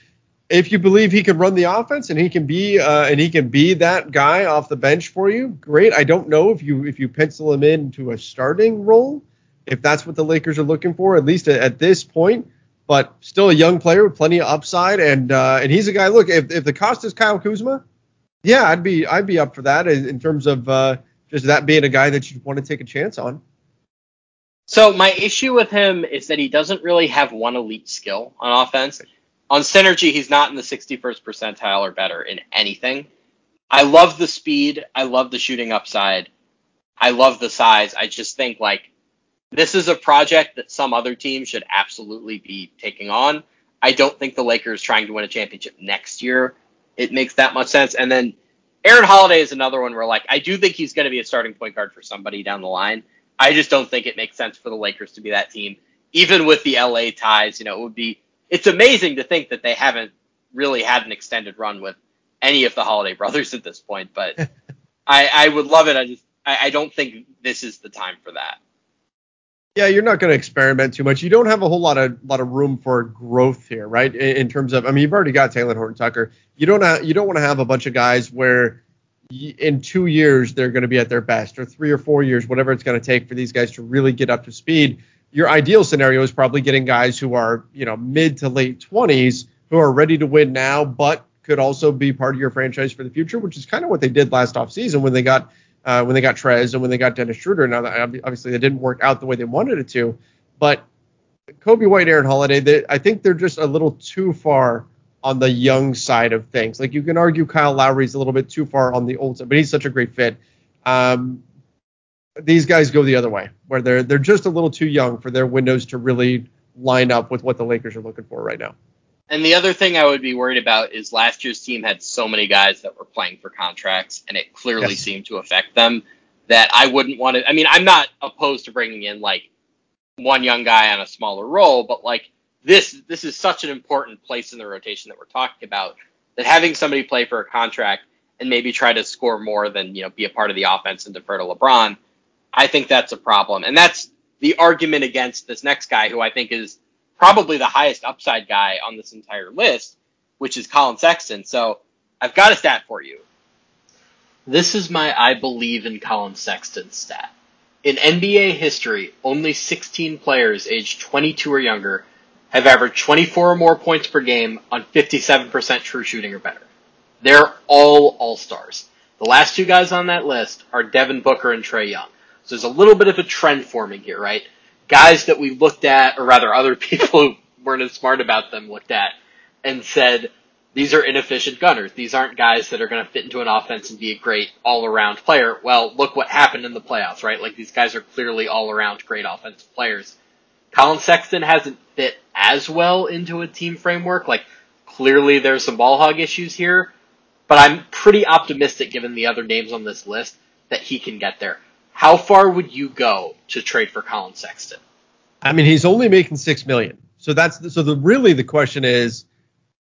If you believe he can run the offense and he can be uh, and he can be that guy off the bench for you, great. I don't know if you if you pencil him into a starting role, if that's what the Lakers are looking for, at least at, at this point. But still a young player with plenty of upside, and uh, and he's a guy. Look, if if the cost is Kyle Kuzma, yeah, I'd be I'd be up for that in, in terms of uh, just that being a guy that you want to take a chance on. So my issue with him is that he doesn't really have one elite skill on offense. On synergy, he's not in the sixty-first percentile or better in anything. I love the speed. I love the shooting upside. I love the size. I just think like. This is a project that some other team should absolutely be taking on. I don't think the Lakers trying to win a championship next year, it makes that much sense. And then Aaron Holiday is another one where, like, I do think he's going to be a starting point guard for somebody down the line. I just don't think it makes sense for the Lakers to be that team, even with the L A ties. You know, it would be, it's amazing to think that they haven't really had an extended run with any of the Holiday brothers at this point, but I, I would love it. I just, I, I don't think this is the time for that. Yeah, you're not going to experiment too much. You don't have a whole lot of lot of room for growth here, right? In, in terms of, I mean, you've already got Talen Horton-Tucker. You don't ha- you don't want to have a bunch of guys where y- in two years they're going to be at their best, or three or four years, whatever it's going to take for these guys to really get up to speed. Your ideal scenario is probably getting guys who are, you know, mid to late twenties who are ready to win now, but could also be part of your franchise for the future, which is kind of what they did last offseason when they got. Uh, when they got Trez and when they got Dennis Schroeder. Now, that obviously, they didn't work out the way they wanted it to. But Kobe White, Aaron Holiday, they, I think they're just a little too far on the young side of things. Like, you can argue Kyle Lowry's a little bit too far on the old side, but he's such a great fit. Um, these guys go the other way, where they're they're just a little too young for their windows to really line up with what the Lakers are looking for right now. And the other thing I would be worried about is last year's team had so many guys that were playing for contracts, and it clearly yes. seemed to affect them that I wouldn't want to. I mean, I'm not opposed to bringing in, like, one young guy on a smaller role, but, like, this this is such an important place in the rotation that we're talking about that having somebody play for a contract and maybe try to score more than, you know, be a part of the offense and defer to LeBron, I think that's a problem. And that's the argument against this next guy, who I think is probably the highest upside guy on this entire list, which is Colin Sexton. So I've got a stat for you. This is my I believe in Colin Sexton stat. In N B A history, only sixteen players aged twenty-two or younger have averaged twenty-four or more points per game on fifty-seven percent true shooting or better. They're all all-stars. The last two guys on that list are Devin Booker and Trae Young. So there's a little bit of a trend forming here, right? Guys that we looked at, or rather other people who weren't as smart about them looked at, and said, these are inefficient gunners. These aren't guys that are going to fit into an offense and be a great all-around player. Well, look what happened in the playoffs, right? Like, these guys are clearly all-around great offensive players. Colin Sexton hasn't fit as well into a team framework. Like, clearly there's some ball hog issues here, but I'm pretty optimistic, given the other names on this list, that he can get there. How far would you go to trade for Colin Sexton? I mean, he's only making six million dollars. So that's the, so the really the question is,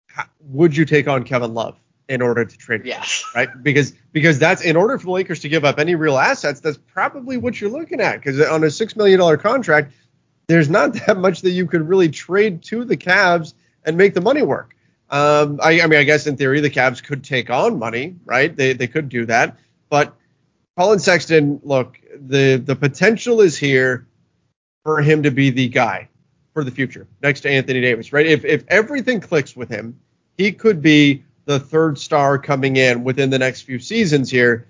how, would you take on Kevin Love in order to trade? Yes. Him, right? Because because that's, in order for the Lakers to give up any real assets, that's probably what you're looking at. Because on a six million dollars contract, there's not that much that you could really trade to the Cavs and make the money work. Um, I, I mean, I guess in theory, the Cavs could take on money, right? They they could do that. But Colin Sexton, look, the, the potential is here for him to be the guy for the future next to Anthony Davis, right? If if everything clicks with him, he could be the third star coming in within the next few seasons here.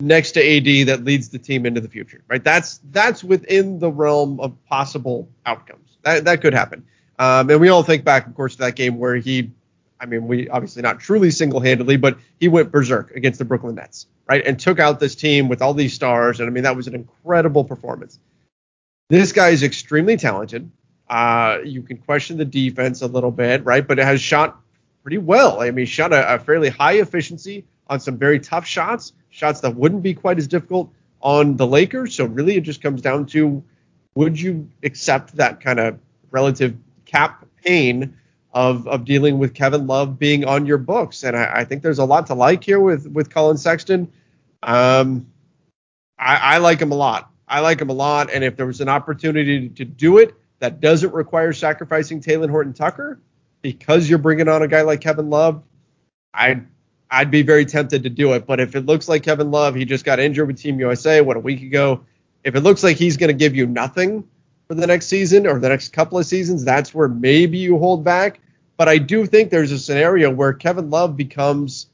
next to A D that leads the team into the future, right? That's that's within the realm of possible outcomes. That that could happen. Um, and we all think back, of course, to that game where he, I mean, we obviously not truly single-handedly, but he went berserk against the Brooklyn Nets, right? And took out this team with all these stars. And I mean, that was an incredible performance. This guy is extremely talented. Uh, you can question the defense a little bit, right? But it has shot pretty well. I mean, shot a, a fairly high efficiency on some very tough shots, shots that wouldn't be quite as difficult on the Lakers. So really it just comes down to, would you accept that kind of relative cap pain of of dealing with Kevin Love being on your books? And I, I think there's a lot to like here with, with Colin Sexton. Um, I, I like him a lot. I like him a lot. And if there was an opportunity to do it that doesn't require sacrificing Talen Horton-Tucker because you're bringing on a guy like Kevin Love, I'd, I'd be very tempted to do it. But if it looks like Kevin Love, he just got injured with Team U S A, what, a week ago. If it looks like he's going to give you nothing for the next season or the next couple of seasons, that's where maybe you hold back. But I do think there's a scenario where Kevin Love becomes,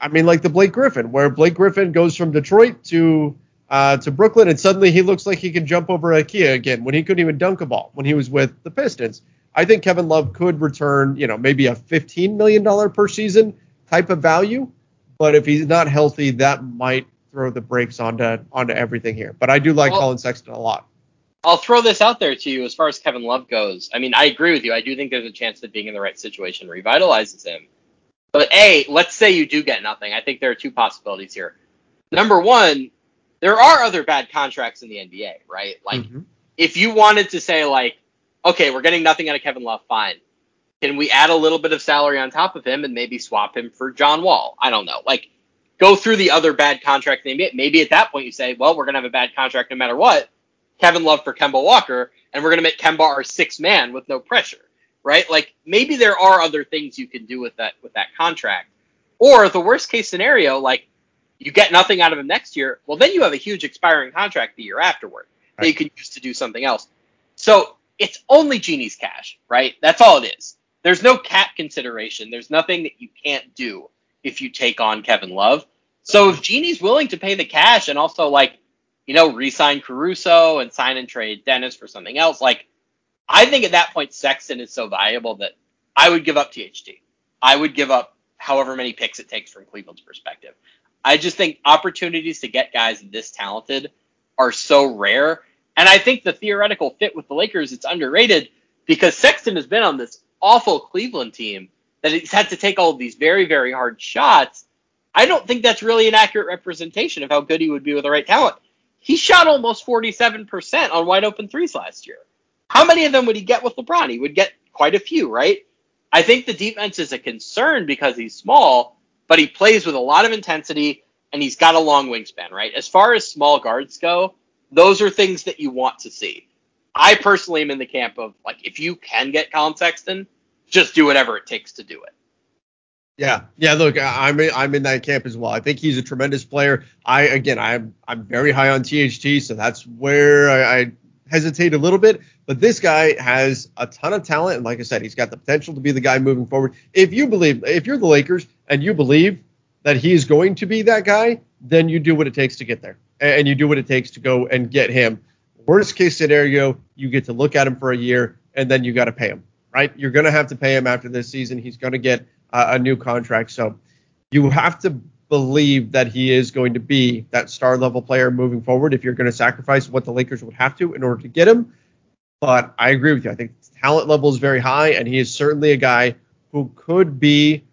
I mean, like the Blake Griffin, where Blake Griffin goes from Detroit to uh, to Brooklyn, and suddenly he looks like he can jump over Ikea again when he couldn't even dunk a ball when he was with the Pistons. I think Kevin Love could return, you know, maybe a fifteen million dollars per season type of value. But if he's not healthy, that might throw the brakes onto, onto everything here. But I do like well, Colin Sexton a lot. I'll throw this out there to you as far as Kevin Love goes. I mean, I agree with you. I do think there's a chance that being in the right situation revitalizes him. But A, let's say you do get nothing. I think there are two possibilities here. Number one, there are other bad contracts in the N B A, right? Like, mm-hmm. if you wanted to say, like, okay, we're getting nothing out of Kevin Love, fine. Can we add a little bit of salary on top of him and maybe swap him for John Wall? I don't know. Like, go through the other bad contracts in the N B A. Maybe at that point you say, well, we're going to have a bad contract no matter what. Kevin Love for Kemba Walker, and we're going to make Kemba our sixth man with no pressure, right? Like, maybe there are other things you can do with that with that contract. Or the worst case scenario, like, you get nothing out of him next year. Well, then you have a huge expiring contract the year afterward that you can use to do something else. So it's only Genie's cash, right? That's all it is. There's no cap consideration. There's nothing that you can't do if you take on Kevin Love. So if Genie's willing to pay the cash and also, like, you know, re-sign Caruso and sign and trade Dennis for something else. Like, I think at that point, Sexton is so valuable that I would give up T H T. I would give up however many picks it takes from Cleveland's perspective. I just think opportunities to get guys this talented are so rare. And I think the theoretical fit with the Lakers, it's underrated because Sexton has been on this awful Cleveland team that he's had to take all of these very, very hard shots. I don't think that's really an accurate representation of how good he would be with the right talent. He shot almost forty-seven percent on wide open threes last year. How many of them would he get with LeBron? He would get quite a few, right? I think the defense is a concern because he's small, but he plays with a lot of intensity, and he's got a long wingspan, right? As far as small guards go, those are things that you want to see. I personally am in the camp of, like, if you can get Colin Sexton, just do whatever it takes to do it. Yeah, yeah. Look, I'm in, I'm in that camp as well. I think he's a tremendous player. I again, I'm I'm very high on T H T, so that's where I, I hesitate a little bit. But this guy has a ton of talent, and like I said, he's got the potential to be the guy moving forward. If you believe, if you're the Lakers and you believe that he's going to be that guy, then you do what it takes to get there, and you do what it takes to go and get him. Worst case scenario, you get to look at him for a year, and then you got to pay him, right? You're gonna have to pay him after this season. He's gonna get a new contract. So you have to believe that he is going to be that star level player moving forward if you're going to sacrifice what the Lakers would have to in order to get him. But I agree with you. I think talent level is very high, and he is certainly a guy who could be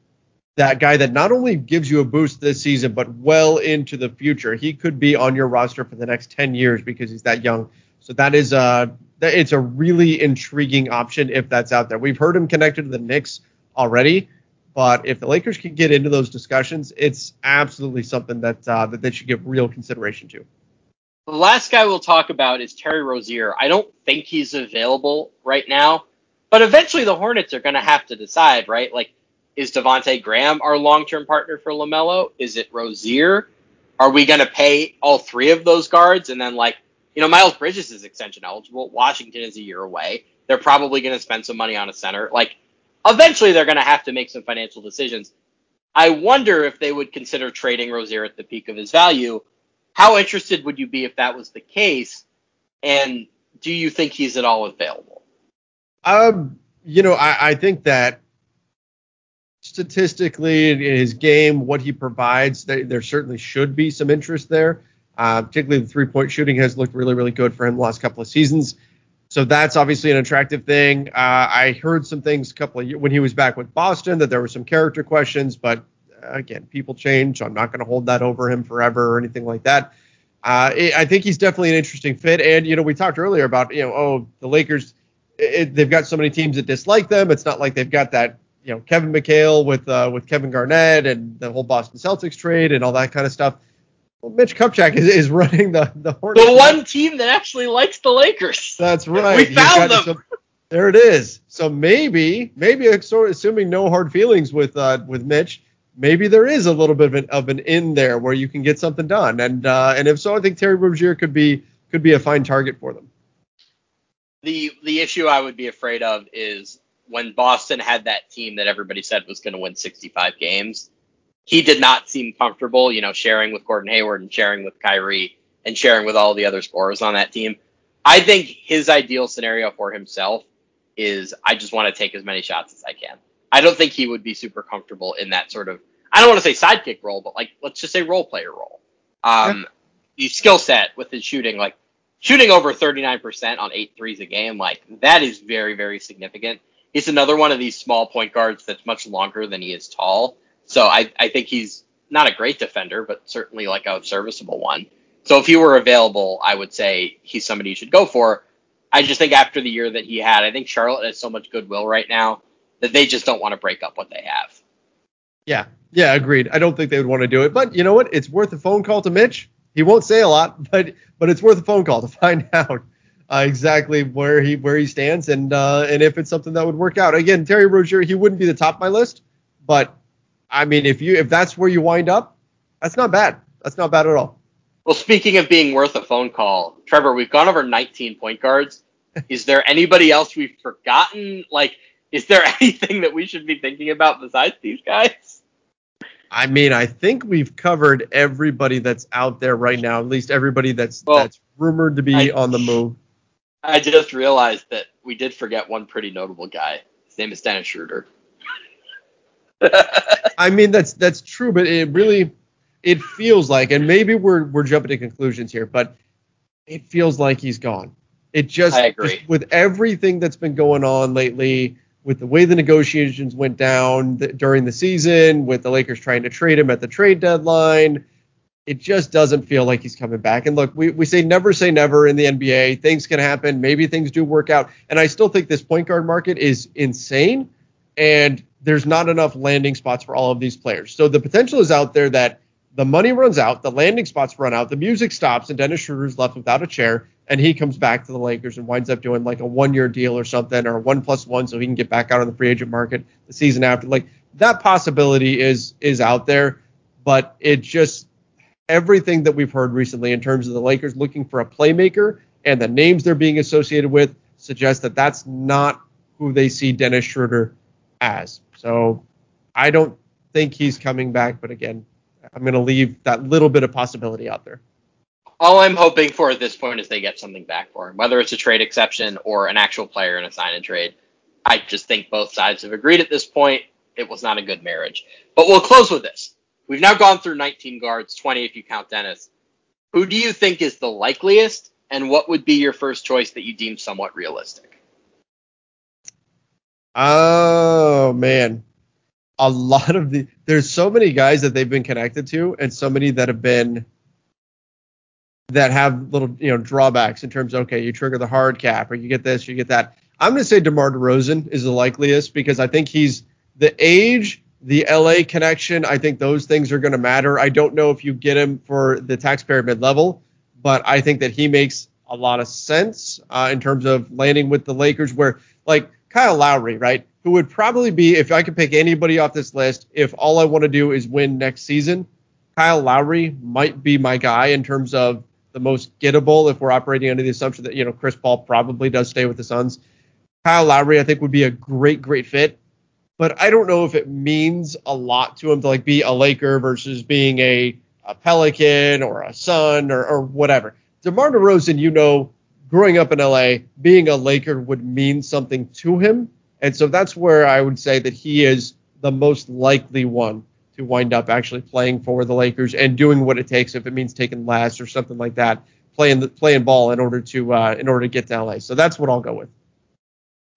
that guy that not only gives you a boost this season, but well into the future. He could be on your roster for the next ten years because he's that young. So that is a, it's a really intriguing option if that's out there. We've heard him connected to the Knicks already. But if the Lakers can get into those discussions, it's absolutely something that uh, that they should give real consideration to. The last guy we'll talk about is Terry Rozier. I don't think he's available right now, but eventually the Hornets are going to have to decide, right? Like, is Devontae Graham our long-term partner for LaMelo? Is it Rozier? Are we going to pay all three of those guards? And then, like, you know, Miles Bridges is extension eligible. Washington is a year away. They're probably going to spend some money on a center. Like, eventually, they're going to have to make some financial decisions. I wonder if they would consider trading Rozier at the peak of his value how interested would you be if that was the case? And do you think he's at all available? Um, you know, I, I think that statistically in his game, what he provides, they, there certainly should be some interest there. Uh, particularly the three-point shooting has looked really, really good for him the last couple of seasons. So that's obviously an attractive thing. Uh, I heard some things a couple of years when he was back with Boston that there were some character questions, but again, people change. So I'm not going to hold that over him forever or anything like that. Uh, it, I think he's definitely an interesting fit. And, you know, we talked earlier about, you know, oh, the Lakers, it, they've got so many teams that dislike them. It's not like they've got that, you know, Kevin McHale with uh, with Kevin Garnett and the whole Boston Celtics trade and all that kind of stuff. Well, Mitch Kupchak is, is running the the Hornets. The one team that actually likes the Lakers. That's right. We found them. Some, there it is. So maybe, maybe assuming no hard feelings with uh, with Mitch, maybe there is a little bit of an, of an in there where you can get something done. And uh, and if so, I think Terry Rozier could be could be a fine target for them. The the issue I would be afraid of is when Boston had that team that everybody said was going to win sixty-five games. He did not seem comfortable, you know, sharing with Gordon Hayward and sharing with Kyrie and sharing with all the other scorers on that team. I think his ideal scenario for himself is I just want to take as many shots as I can. I don't think he would be super comfortable in that sort of, I don't want to say sidekick role, but like, let's just say role player role. Um, yeah. The skill set with his shooting, like shooting over thirty-nine percent on eight threes a game, like that is very, very significant. He's another one of these small point guards that's much longer than he is tall. So I, I think he's not a great defender, but certainly like a serviceable one. So if he were available, I would say he's somebody you should go for. I just think after the year that he had, I think Charlotte has so much goodwill right now that they just don't want to break up what they have. Yeah, yeah, agreed. I don't think they would want to do it. But you know what? It's worth a phone call to Mitch. He won't say a lot, but but it's worth a phone call to find out uh, exactly where he where he stands and, uh, and if it's something that would work out. Again, Terry Rozier, he wouldn't be the top of my list, but I mean, if you if that's where you wind up, that's not bad. That's not bad at all. Well, speaking of being worth a phone call, Trevor, we've gone over nineteen point guards. Is there anybody else we've forgotten? Like, is there anything that we should be thinking about besides these guys? I mean, I think we've covered everybody that's out there right now, at least everybody that's well, that's rumored to be I, on the move. I just realized that we did forget one pretty notable guy. His name is Dennis Schroeder. I mean, that's that's true, but it really it feels like, and maybe we're we're jumping to conclusions here, but it feels like he's gone. It just, I agree. Just with everything that's been going on lately, with the way the negotiations went down th- during the season, with the Lakers trying to trade him at the trade deadline, it just doesn't feel like he's coming back. And look, we, we say never say never in the N B A. Things can happen. Maybe things do work out. And I still think this point guard market is insane. And there's not enough landing spots for all of these players. So the potential is out there that the money runs out, the landing spots run out, the music stops, and Dennis Schroeder's left without a chair, and he comes back to the Lakers and winds up doing like a one-year deal or something, or one plus one, so he can get back out on the free agent market the season after. Like, that possibility is is out there, but it just, everything that we've heard recently in terms of the Lakers looking for a playmaker and the names they're being associated with suggests that that's not who they see Dennis Schroeder as. So I don't think he's coming back, but again, I'm going to leave that little bit of possibility out there. All I'm hoping for at this point is they get something back for him, whether it's a trade exception or an actual player in a sign and trade. I just think both sides have agreed at this point. It was not a good marriage. But we'll close with this. We've now gone through nineteen guards, twenty if you count Dennis. Who do you think is the likeliest, and what would be your first choice that you deem somewhat realistic? Oh, man. A lot of the there's so many guys that they've been connected to, and so many that have been that have little, you know, drawbacks in terms of, okay, you trigger the hard cap or you get this, you get that. I'm going to say DeMar DeRozan is the likeliest because I think he's the age, the L A connection. I think those things are going to matter. I don't know if you get him for the taxpayer mid-level, but I think that he makes a lot of sense uh, in terms of landing with the Lakers where, like, Kyle Lowry, right, who would probably be, if I could pick anybody off this list, if all I want to do is win next season, Kyle Lowry might be my guy in terms of the most gettable if we're operating under the assumption that, you know, Chris Paul probably does stay with the Suns. Kyle Lowry, I think, would be a great, great fit, but I don't know if it means a lot to him to, like, be a Laker versus being a a Pelican or a Sun or, or whatever. DeMar DeRozan, you know, growing up in L A, being a Laker would mean something to him. And so that's where I would say that he is the most likely one to wind up actually playing for the Lakers and doing what it takes, if it means taking last or something like that, playing the playing ball in order to uh, in order to get to L A. So that's what I'll go with.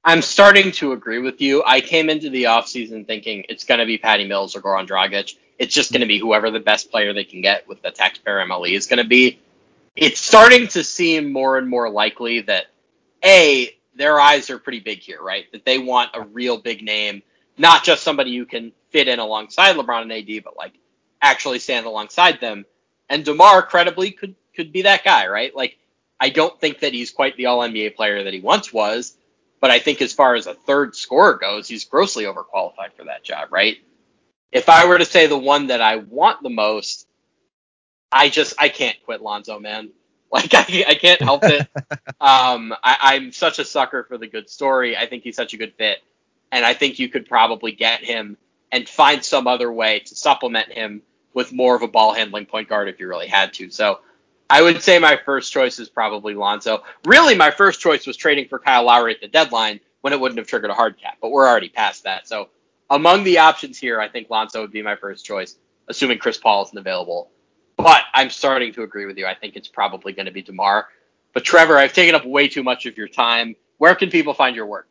I'm starting to agree with you. I came into the offseason thinking it's going to be Patty Mills or Goran Dragic. It's just going to be whoever the best player they can get with the taxpayer M L E is going to be. It's starting to seem more and more likely that, A, their eyes are pretty big here, right? That they want a real big name, not just somebody who can fit in alongside LeBron and A D, but like actually stand alongside them. And DeMar credibly could, could be that guy, right? Like, I don't think that he's quite the all N B A player that he once was, but I think as far as a third scorer goes, he's grossly overqualified for that job, right? If I were to say the one that I want the most, I just, I can't quit Lonzo, man. Like, I, I can't help it. um, I, I'm such a sucker for the good story. I think he's such a good fit. And I think you could probably get him and find some other way to supplement him with more of a ball-handling point guard if you really had to. So I would say my first choice is probably Lonzo. Really, my first choice was trading for Kyle Lowry at the deadline when it wouldn't have triggered a hard cap. But we're already past that. So among the options here, I think Lonzo would be my first choice, assuming Chris Paul isn't available. But I'm starting to agree with you. I think it's probably going to be DeMar. But Trevor, I've taken up way too much of your time. Where can people find your work?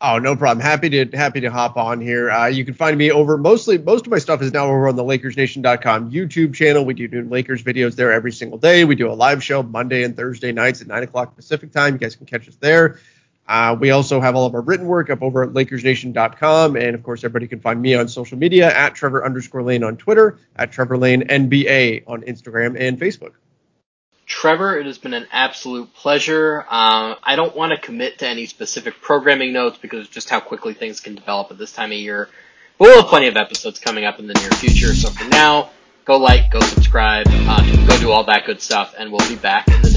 Oh, no problem. Happy to happy to hop on here. Uh, you can find me over mostly. Most of my stuff is now over on the Lakers Nation dot com YouTube channel. We do new Lakers videos there every single day. We do a live show Monday and Thursday nights at nine o'clock Pacific time. You guys can catch us there. Uh, we also have all of our written work up over at Lakers Nation dot com. And, of course, everybody can find me on social media at Trevor underscore Lane on Twitter, at Trevor Lane N B A on Instagram and Facebook. Trevor, it has been an absolute pleasure. Um, I don't want to commit to any specific programming notes because of just how quickly things can develop at this time of year. But we'll have plenty of episodes coming up in the near future. So for now, go like, go subscribe, uh, go do all that good stuff, and we'll be back in the